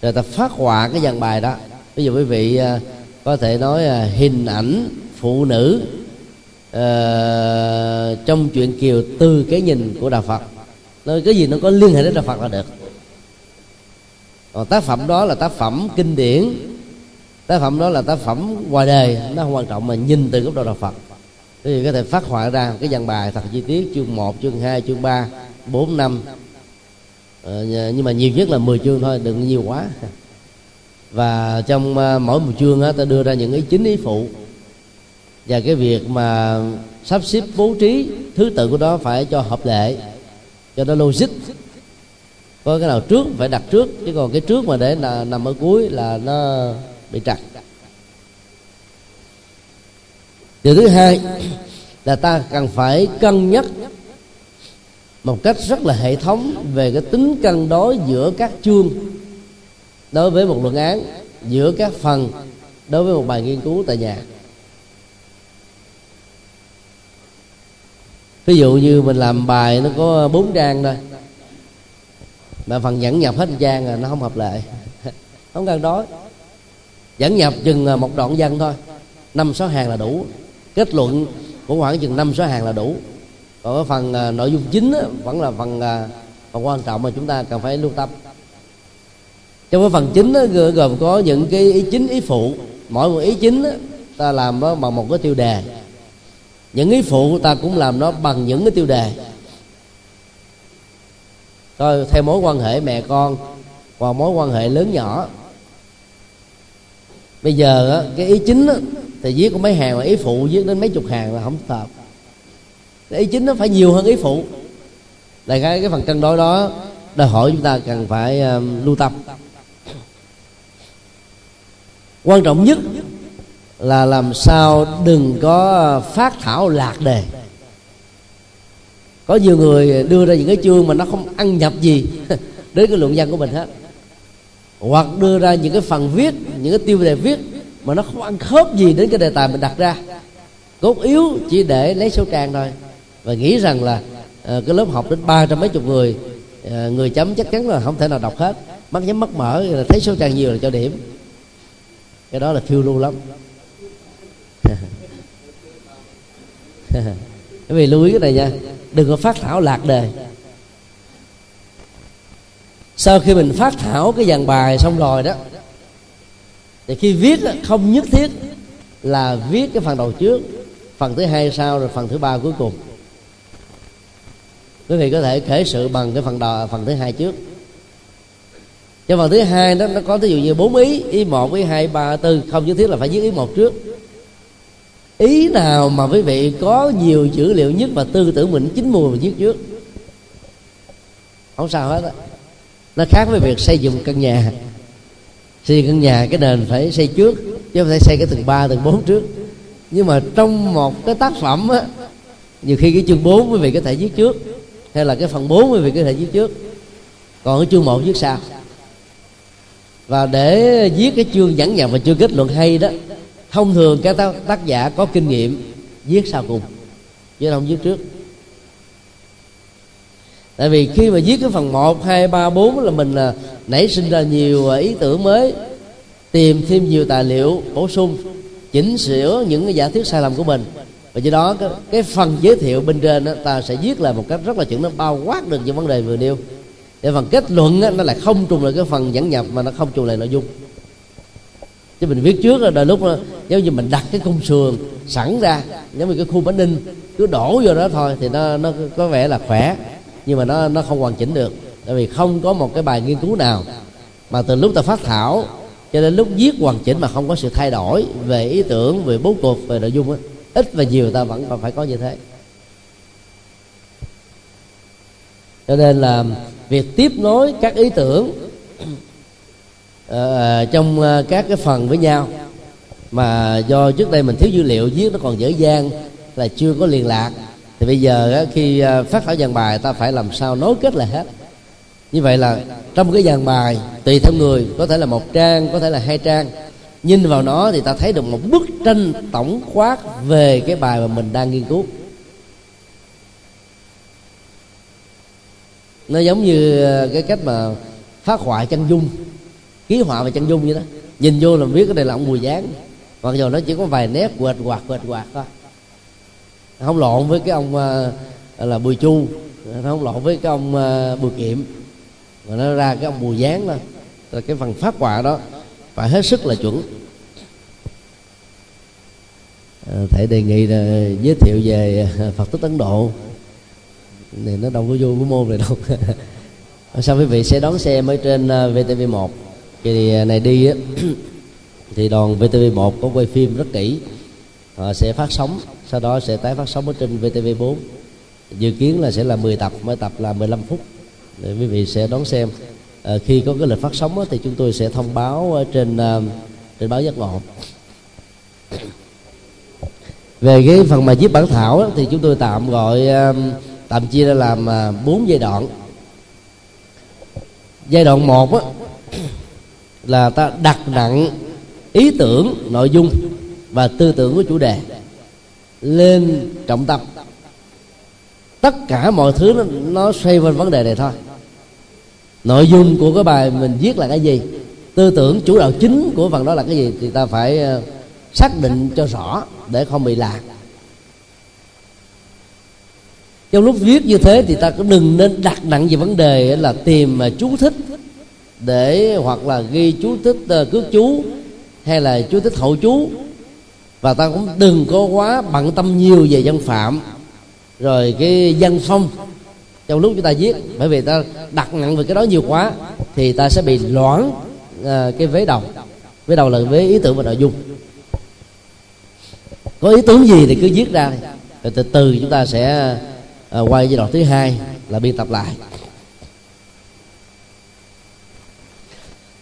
Rồi ta phát họa cái dàn bài đó. Ví dụ quý vị uh, có thể nói uh, hình ảnh phụ nữ uh, trong truyện Kiều từ cái nhìn của Đạo Phật, nói cái gì nó có liên hệ đến Đạo Phật là được. Còn tác phẩm đó là tác phẩm kinh điển Tác phẩm đó là tác phẩm ngoài đề, nó không quan trọng mà nhìn từ góc độ đạo Phật thì có thể phát họa ra cái dàn bài thật chi tiết, chương một, chương hai, chương ba, bốn, năm, ờ, nhưng mà nhiều nhất là mười chương thôi, đừng nhiều quá. Và trong mỗi một chương á, ta đưa ra những ý chính, ý phụ, và cái việc mà sắp xếp bố trí thứ tự của nó phải cho hợp lệ, cho nó logic. Có cái nào trước phải đặt trước, chứ còn cái trước mà để là nằm ở cuối là nó bị trật. Điều thứ hai là ta cần phải cân nhắc một cách rất là hệ thống về cái tính cân đối giữa các chương đối với một luận án, giữa các phần đối với một bài nghiên cứu tại nhà. Ví dụ như mình làm bài nó có bốn trang thôi, mà phần dẫn nhập hết trang là nó không hợp lệ, không cân đối. Dẫn nhập chừng một đoạn văn thôi, năm sáu hàng là đủ, kết luận của khoảng chừng năm sáu hàng là đủ. Còn cái phần nội dung chính á, vẫn là phần, phần quan trọng mà chúng ta cần phải lưu tâm. Trong cái phần chính á, gồm có những cái ý chính, ý phụ. Mỗi một ý chính á, ta làm nó bằng một cái tiêu đề. Những ý phụ ta cũng làm nó bằng những cái tiêu đề thôi, theo mối quan hệ mẹ con và mối quan hệ lớn nhỏ. Bây giờ á, cái ý chính á, thì viết có mấy hàng mà ý phụ viết đến mấy chục hàng là không hợp. Ý chính nó phải nhiều hơn ý phụ. Đại khái cái phần cân đối đó đòi hỏi chúng ta cần phải um, lưu tâm. Quan trọng nhất là làm sao đừng có phát thảo lạc đề. Có nhiều người đưa ra những cái chương mà nó không ăn nhập gì đến cái luận văn của mình hết, hoặc đưa ra những cái phần viết, những cái tiêu đề viết mà nó không ăn khớp gì đến cái đề tài mình đặt ra, cốt yếu chỉ để lấy số trang thôi, và nghĩ rằng là uh, cái lớp học đến ba trăm mấy chục người, uh, người chấm chắc chắn là không thể nào đọc hết, mắt nhắm mắt mở là thấy số trang nhiều là cho điểm. Cái đó là phiêu lưu lắm. Bởi vì lưu ý cái này nha, đừng có phát thảo lạc đề. Sau khi mình phát thảo cái dàn bài xong rồi đó, thì khi viết đó, không nhất thiết là viết cái phần đầu trước, phần thứ hai sau, rồi phần thứ ba cuối cùng. Quý vị có thể khởi sự bằng cái phần đầu, phần thứ hai trước. Trong phần thứ hai đó nó có ví dụ như bốn ý, ý một, ý hai, ba, tư, không nhất thiết là phải viết ý một trước. Ý nào mà quý vị có nhiều dữ liệu nhất và tư tưởng mình chín mùi mình viết trước, không sao hết á. Nó khác với việc xây dựng căn nhà. Xây căn nhà cái nền phải xây trước, chứ không thể xây cái tầng ba, tầng bốn trước. Nhưng mà trong một cái tác phẩm á, nhiều khi cái chương bốn quý vị có thể viết trước, hay là cái phần bốn quý vị có thể viết trước, còn cái chương một viết sau. Và để viết cái chương dẫn nhập và chương kết luận hay đó, thông thường các tác giả có kinh nghiệm viết sau cùng, chứ không viết trước. Tại vì khi mà viết cái phần một, hai, ba, bốn là mình là nảy sinh ra nhiều ý tưởng mới, tìm thêm nhiều tài liệu bổ sung, chỉnh sửa những cái giả thuyết sai lầm của mình. Và do đó cái, cái phần giới thiệu bên trên đó, ta sẽ viết là một cách rất là chuẩn, nó bao quát được những vấn đề vừa nêu. Để phần kết luận đó, nó lại không trùng lại cái phần dẫn nhập mà nó không trùng lại nội dung. Chứ mình viết trước là đôi lúc đó, giống như mình đặt cái khung sườn sẵn ra, giống như cái khu bánh đinh cứ đổ vô đó thôi thì nó nó có vẻ là khỏe, nhưng mà nó nó không hoàn chỉnh được. Tại vì không có một cái bài nghiên cứu nào mà từ lúc ta phát thảo cho đến lúc viết hoàn chỉnh mà không có sự thay đổi về ý tưởng, về bố cục, về nội dung ấy. Ít và nhiều ta vẫn còn phải có như thế. Cho nên là việc tiếp nối các ý tưởng uh, trong các cái phần với nhau mà do trước đây mình thiếu dữ liệu, viết nó còn dở dang, là chưa có liên lạc, thì bây giờ khi phát thảo dàn bài ta phải làm sao nối kết lại hết. Như vậy là trong cái dàn bài tùy theo người, có thể là một trang, có thể là hai trang, nhìn vào nó thì ta thấy được một bức tranh tổng quát về cái bài mà mình đang nghiên cứu. Nó giống như cái cách mà phát họa chân dung, ký họa và chân dung vậy đó, nhìn vô là biết cái này là ông Bùi Giáng, mặc dù nó chỉ có vài nét quệt quạt quệt quạt thôi, không lộn với cái ông là Bùi Chu, nó không lộn với cái ông Bùi Kiệm, mà nó ra cái ông Bùi Giáng đó. Rồi cái phần phát họa đó phải hết sức là chuẩn. thầy đề nghị là giới thiệu về Phật tích Ấn Độ thì nó đâu có vô cái môn này đâu. Sao quý vị sẽ đón xe em ở trên vê tê vê một. Cái này đi á, thì đoàn vê tê vê một có quay phim rất kỹ, họ sẽ phát sóng, sau đó sẽ tái phát sóng ở trên vê tê vê bốn. Dự kiến là sẽ là mười tập, mỗi tập là mười lăm phút để quý vị sẽ đón xem. À, khi có cái lịch phát sóng á, thì chúng tôi sẽ thông báo ở trên uh, trên báo Giác Ngộ. Về cái phần mà viết bản thảo á, thì chúng tôi tạm gọi uh, tạm chia ra làm bốn uh, giai đoạn. Giai đoạn một á, là ta đặt nặng ý tưởng, nội dung và tư tưởng của chủ đề lên trọng tâm. Tất cả mọi thứ nó, nó xoay quanh vấn đề này thôi. Nội dung của cái bài mình viết là cái gì, tư tưởng chủ đạo chính của phần đó là cái gì, thì ta phải xác định cho rõ để không bị lạc. Trong lúc viết như thế thì ta cũng đừng nên đặt nặng về vấn đề là tìm chú thích để hoặc là ghi chú thích cước chú hay là chú thích hậu chú. Và ta cũng đừng có quá bận tâm nhiều về văn phạm rồi cái văn phong trong lúc chúng ta viết, bởi vì ta đặt nặng về cái đó nhiều quá thì ta sẽ bị loãng à, cái vế đầu. Vế đầu là vế ý tưởng và nội dung. Có ý tưởng gì thì cứ viết ra, rồi từ từ chúng ta sẽ à, quay giai đoạn thứ hai là biên tập lại.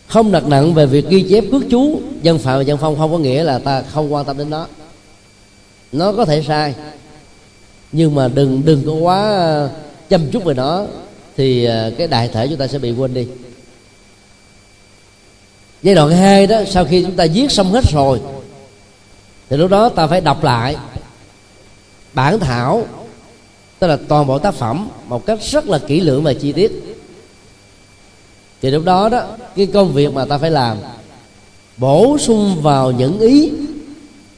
Không đặt nặng về việc ghi chép cước chú, dân phạm và dân phong không có nghĩa là ta không quan tâm đến nó. Nó có thể sai, nhưng mà đừng đừng có quá chăm chút về nó, thì cái đại thể chúng ta sẽ bị quên đi. Giai đoạn hai đó, sau khi chúng ta viết xong hết rồi thì lúc đó ta phải đọc lại bản thảo, tức là toàn bộ tác phẩm một cách rất là kỹ lưỡng và chi tiết. Thì lúc đó đó, cái công việc mà ta phải làm bổ sung vào những ý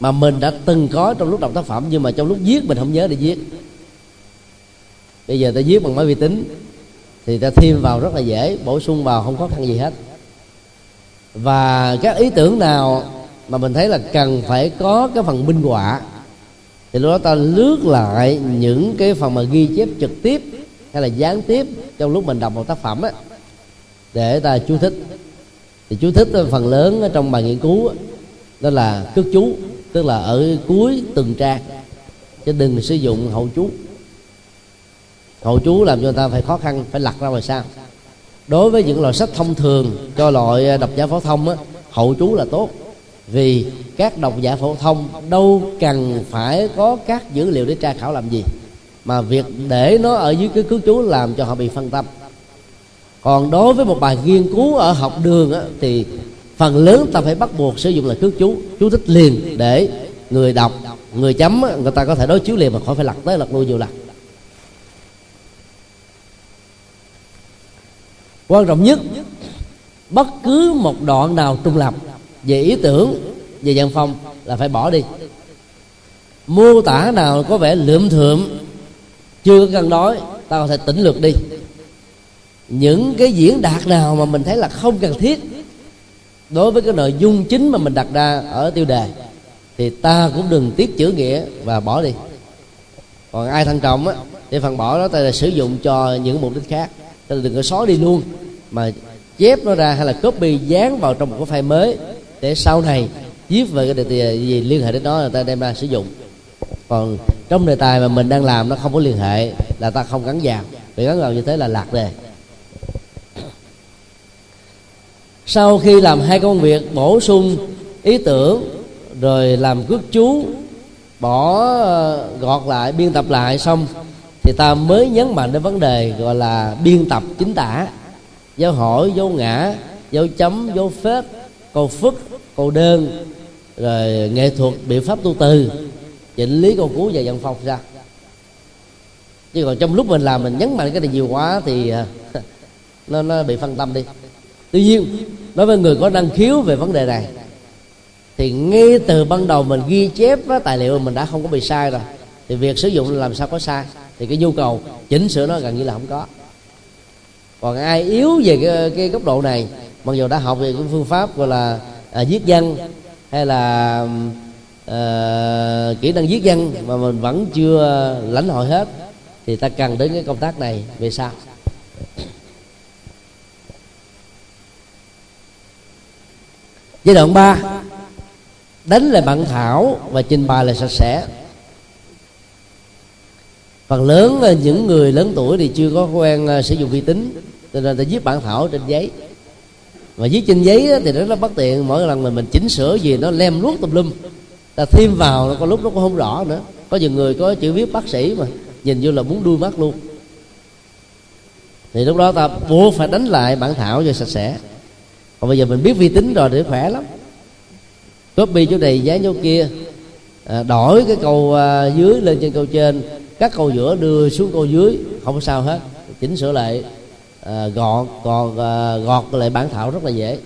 mà mình đã từng có trong lúc đọc tác phẩm, nhưng mà trong lúc viết mình không nhớ để viết. Bây giờ ta viết bằng máy vi tính thì ta thêm vào rất là dễ, bổ sung vào không khó khăn gì hết. Và các ý tưởng nào mà mình thấy là cần phải có cái phần minh họa thì lúc đó ta lướt lại những cái phần mà ghi chép trực tiếp hay là gián tiếp trong lúc mình đọc một tác phẩm á, để ta chú thích. Thì chú thích phần lớn trong bài nghiên cứu đó là cước chú, tức là ở cuối từng trang, chứ đừng sử dụng hậu chú. Hậu chú làm cho người ta phải khó khăn, phải lật ra ngoài sao. Đối với những loại sách thông thường cho loại độc giả phổ thông á, hậu chú là tốt, vì các độc giả phổ thông đâu cần phải có các dữ liệu để tra khảo làm gì, mà việc để nó ở dưới cái cước chú làm cho họ bị phân tâm. Còn đối với một bài nghiên cứu ở học đường á, thì phần lớn ta phải bắt buộc sử dụng là cước chú, chú thích liền để người đọc, người chấm á, người ta có thể đối chiếu liền mà khỏi phải lật tới lật lui nhiều lần. Quan trọng nhất, bất cứ một đoạn nào trung lập về ý tưởng, về văn phong là phải bỏ đi. Mô tả nào có vẻ lượm thượm, chưa có cân đối, ta có thể tỉnh lược đi. Những cái diễn đạt nào mà mình thấy là không cần thiết đối với cái nội dung chính mà mình đặt ra ở tiêu đề thì ta cũng đừng tiếc chữ nghĩa và bỏ đi. Còn ai thận trọng á, thì phần bỏ đó ta là sử dụng cho những mục đích khác. Tức là đừng có xóa đi luôn, mà chép nó ra hay là copy dán vào trong một cái file mới để sau này viết về cái đề tài gì liên hệ đến đó là ta đem ra sử dụng. Còn trong đề tài mà mình đang làm nó không có liên hệ là ta không gắn vào, vì gắn vào như thế là lạc đề. Sau khi làm hai công việc bổ sung ý tưởng rồi làm cước chú, bỏ gọt lại, biên tập lại xong thì ta mới nhấn mạnh đến vấn đề gọi là biên tập chính tả, dấu hỏi, dấu ngã, dấu chấm, dấu phép, câu phức, câu đơn, rồi nghệ thuật, biện pháp tu từ, chỉnh lý câu cú và văn phong ra. Chứ còn trong lúc mình làm mình nhấn mạnh cái này nhiều quá thì nó, nó bị phân tâm đi. Tuy nhiên, đối với người có năng khiếu về vấn đề này thì ngay từ ban đầu mình ghi chép tài liệu mình đã không có bị sai rồi, thì việc sử dụng làm sao có sai, thì cái nhu cầu chỉnh sửa nó gần như là không có. Còn ai yếu về cái, cái góc độ này, mặc dù đã học về cái phương pháp gọi là à, viết văn hay là uh, kỹ năng viết văn mà mình vẫn chưa lãnh hội hết, thì ta cần đến cái công tác này về sau. Giai đoạn ba, đánh lại bản thảo và trình bày lại sạch sẽ. Phần lớn là những người lớn tuổi thì chưa có quen sử dụng vi tính, cho nên ta viết bản thảo trên giấy. Mà viết trên giấy thì nó bất tiện, mỗi lần mà mình chỉnh sửa gì nó lem luốc tùm lum, ta thêm vào có lúc nó cũng không rõ nữa. Có nhiều người có chữ viết bác sĩ mà nhìn vô là muốn đuôi mắt luôn. Thì lúc đó ta buộc phải đánh lại bản thảo cho sạch sẽ. Còn bây giờ mình biết vi tính rồi thì khỏe lắm, copy chỗ này dán chỗ kia, à, đổi cái câu à, dưới lên trên câu trên, các câu giữa đưa xuống câu dưới, không sao hết. Chỉnh sửa lại à, gọt gọt à, gọt lại bản thảo rất là dễ.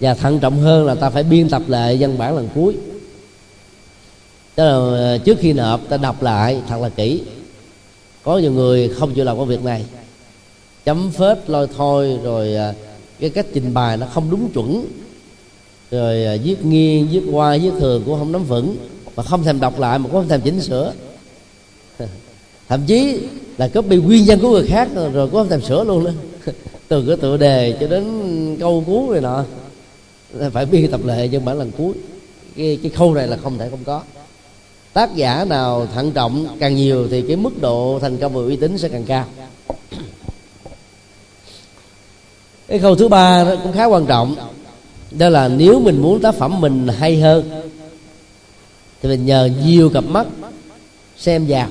Và thận trọng hơn là ta phải biên tập lại văn bản lần cuối, tức là trước khi nộp ta đọc lại thật là kỹ. Có nhiều người không chịu làm cái việc này, chấm phết lôi thôi, rồi cái cách trình bày nó không đúng chuẩn, rồi viết nghiêng, viết qua, viết thường cũng không nắm vững, mà không thèm đọc lại, mà cũng không thèm chỉnh sửa. Thậm chí là copy nguyên văn của người khác rồi cũng không thèm sửa luôn đó. Từ cái tựa đề cho đến câu cuối này nọ, phải biên tập lại nhưng bản lần cuối. Cái, cái khâu này là không thể không có. Tác giả nào thận trọng càng nhiều thì cái mức độ thành công và uy tín sẽ càng cao. Cái khâu thứ ba nó cũng khá quan trọng, đó là nếu mình muốn tác phẩm mình hay hơn thì mình nhờ nhiều cặp mắt xem vào.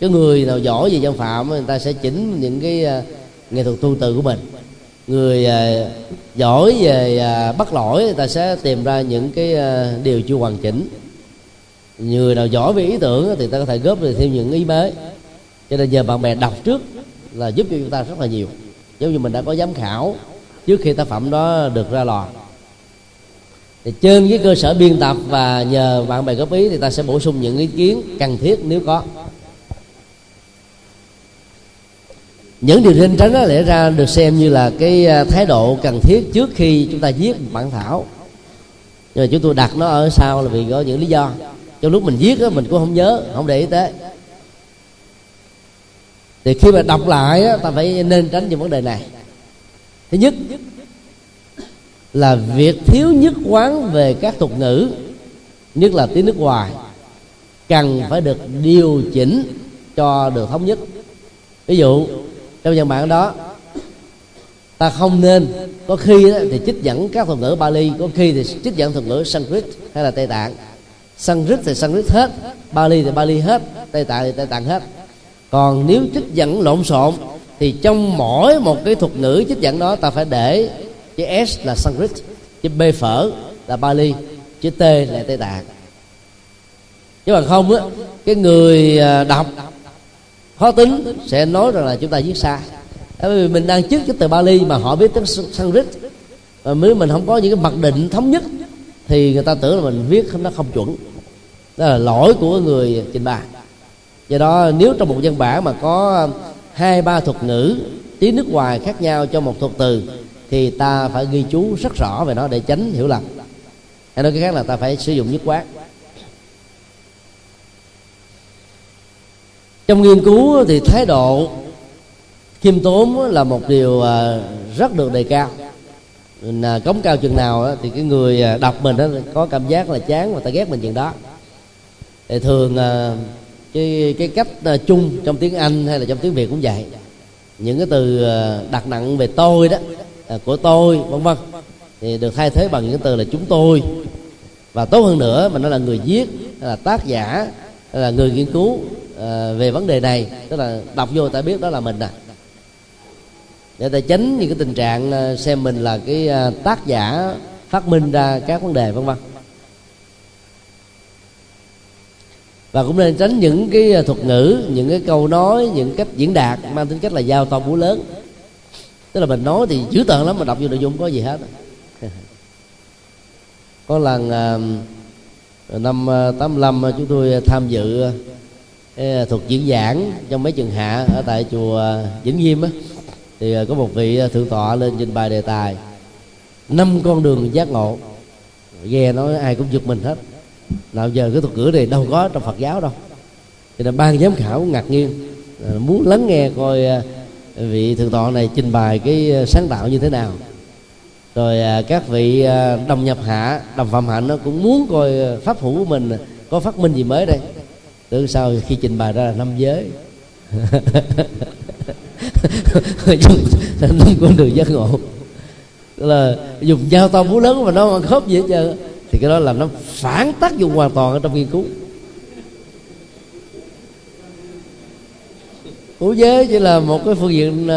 Cái người nào giỏi về văn phạm người ta sẽ chỉnh những cái nghệ thuật tu từ của mình, người giỏi về bắt lỗi người ta sẽ tìm ra những cái điều chưa hoàn chỉnh, người nào giỏi về ý tưởng thì ta có thể góp thêm những ý mới. Cho nên giờ bạn bè đọc trước là giúp cho chúng ta rất là nhiều. Giống như mình đã có giám khảo trước khi tác phẩm đó được ra lò, thì trên cái cơ sở biên tập và nhờ bạn bè góp ý thì ta sẽ bổ sung những ý kiến cần thiết nếu có. Những điều nên tránh đó lẽ ra được xem như là cái thái độ cần thiết trước khi chúng ta viết bản thảo, nhưng mà chúng tôi đặt nó ở sau là vì có những lý do. Trong lúc mình viết đó, mình cũng không nhớ, không để ý tới. Thì khi mà đọc lại á, ta phải nên tránh những vấn đề này. Thứ nhất là việc thiếu nhất quán về các thuật ngữ, nhất là tiếng nước ngoài, cần phải được điều chỉnh cho được thống nhất. Ví dụ trong văn bản đó, ta không nên có khi á, thì trích dẫn các thuật ngữ Bali, có khi thì trích dẫn thuật ngữ Sanskrit hay là Tây Tạng. Sanskrit thì Sanskrit hết, Bali thì Bali hết, Tây Tạng thì Tây Tạng hết. Còn nếu trích dẫn lộn xộn thì trong mỗi một cái thuật ngữ trích dẫn đó ta phải để chữ S là Sanskrit, chữ B phở là Bali, chữ T là Tây Tạng. Chứ bằng không á, cái người đọc khó tính sẽ nói rằng là chúng ta viết sai. Bởi vì mình đang trích cái từ Bali mà họ biết tiếng Sanskrit, mà nếu mình không có những cái mặc định thống nhất thì người ta tưởng là mình viết nó không chuẩn. Đó là lỗi của người trình bày. Do đó nếu trong một văn bản mà có hai ba thuật ngữ tiếng nước ngoài khác nhau cho một thuật từ thì ta phải ghi chú rất rõ về nó để tránh hiểu lầm. Hay nói cái khác là ta phải sử dụng nhất quán. Trong nghiên cứu thì thái độ khiêm tốn là một điều rất được đề cao. Mình cống cao chừng nào thì cái người đọc mình có cảm giác là chán và ta ghét mình chừng đó. Thì thường Cái, cái cách uh, chung trong tiếng Anh hay là trong tiếng Việt cũng vậy. Những cái từ uh, đặt nặng về tôi đó, uh, của tôi vân vân thì được thay thế bằng những cái từ là chúng tôi. Và tốt hơn nữa mà nó là người viết, là tác giả, là người nghiên cứu uh, về vấn đề này, tức là đọc vô ta biết đó là mình nè. Để ta tránh những cái tình trạng uh, xem mình là cái uh, tác giả phát minh ra các vấn đề vân vân. Và cũng nên tránh những cái thuật ngữ, những cái câu nói, những cách diễn đạt mang tính cách là giao to búa lớn. Tức là mình nói thì dữ tợn lắm mà đọc vô nội dung có gì hết. Có lần năm tám mươi lăm chúng tôi tham dự thuật diễn giảng trong mấy trường hạ ở tại chùa Vĩnh Nghiêm á, thì có một vị thượng tọa lên trình bày đề tài năm con đường giác ngộ. Nghe nói ai cũng giật mình hết. Nào giờ cái thuật ngữ này đâu có trong Phật giáo đâu. Cho nên ban giám khảo ngạc nhiên, muốn lắng nghe coi vị thượng tọa này trình bày cái sáng tạo như thế nào. Rồi các vị đồng nhập hạ, đồng phạm hạnh nó cũng muốn coi pháp hữu của mình có phát minh gì mới đây. Tưởng sao khi trình bày ra là năm giới dùng con đường giác ngộ, tức là dùng dao to búa lớn mà nó khớp gì hết trơn, thì cái đó làm nó phản tác dụng hoàn toàn ở trong nghiên cứu. Ngũ giới chỉ là một cái phương diện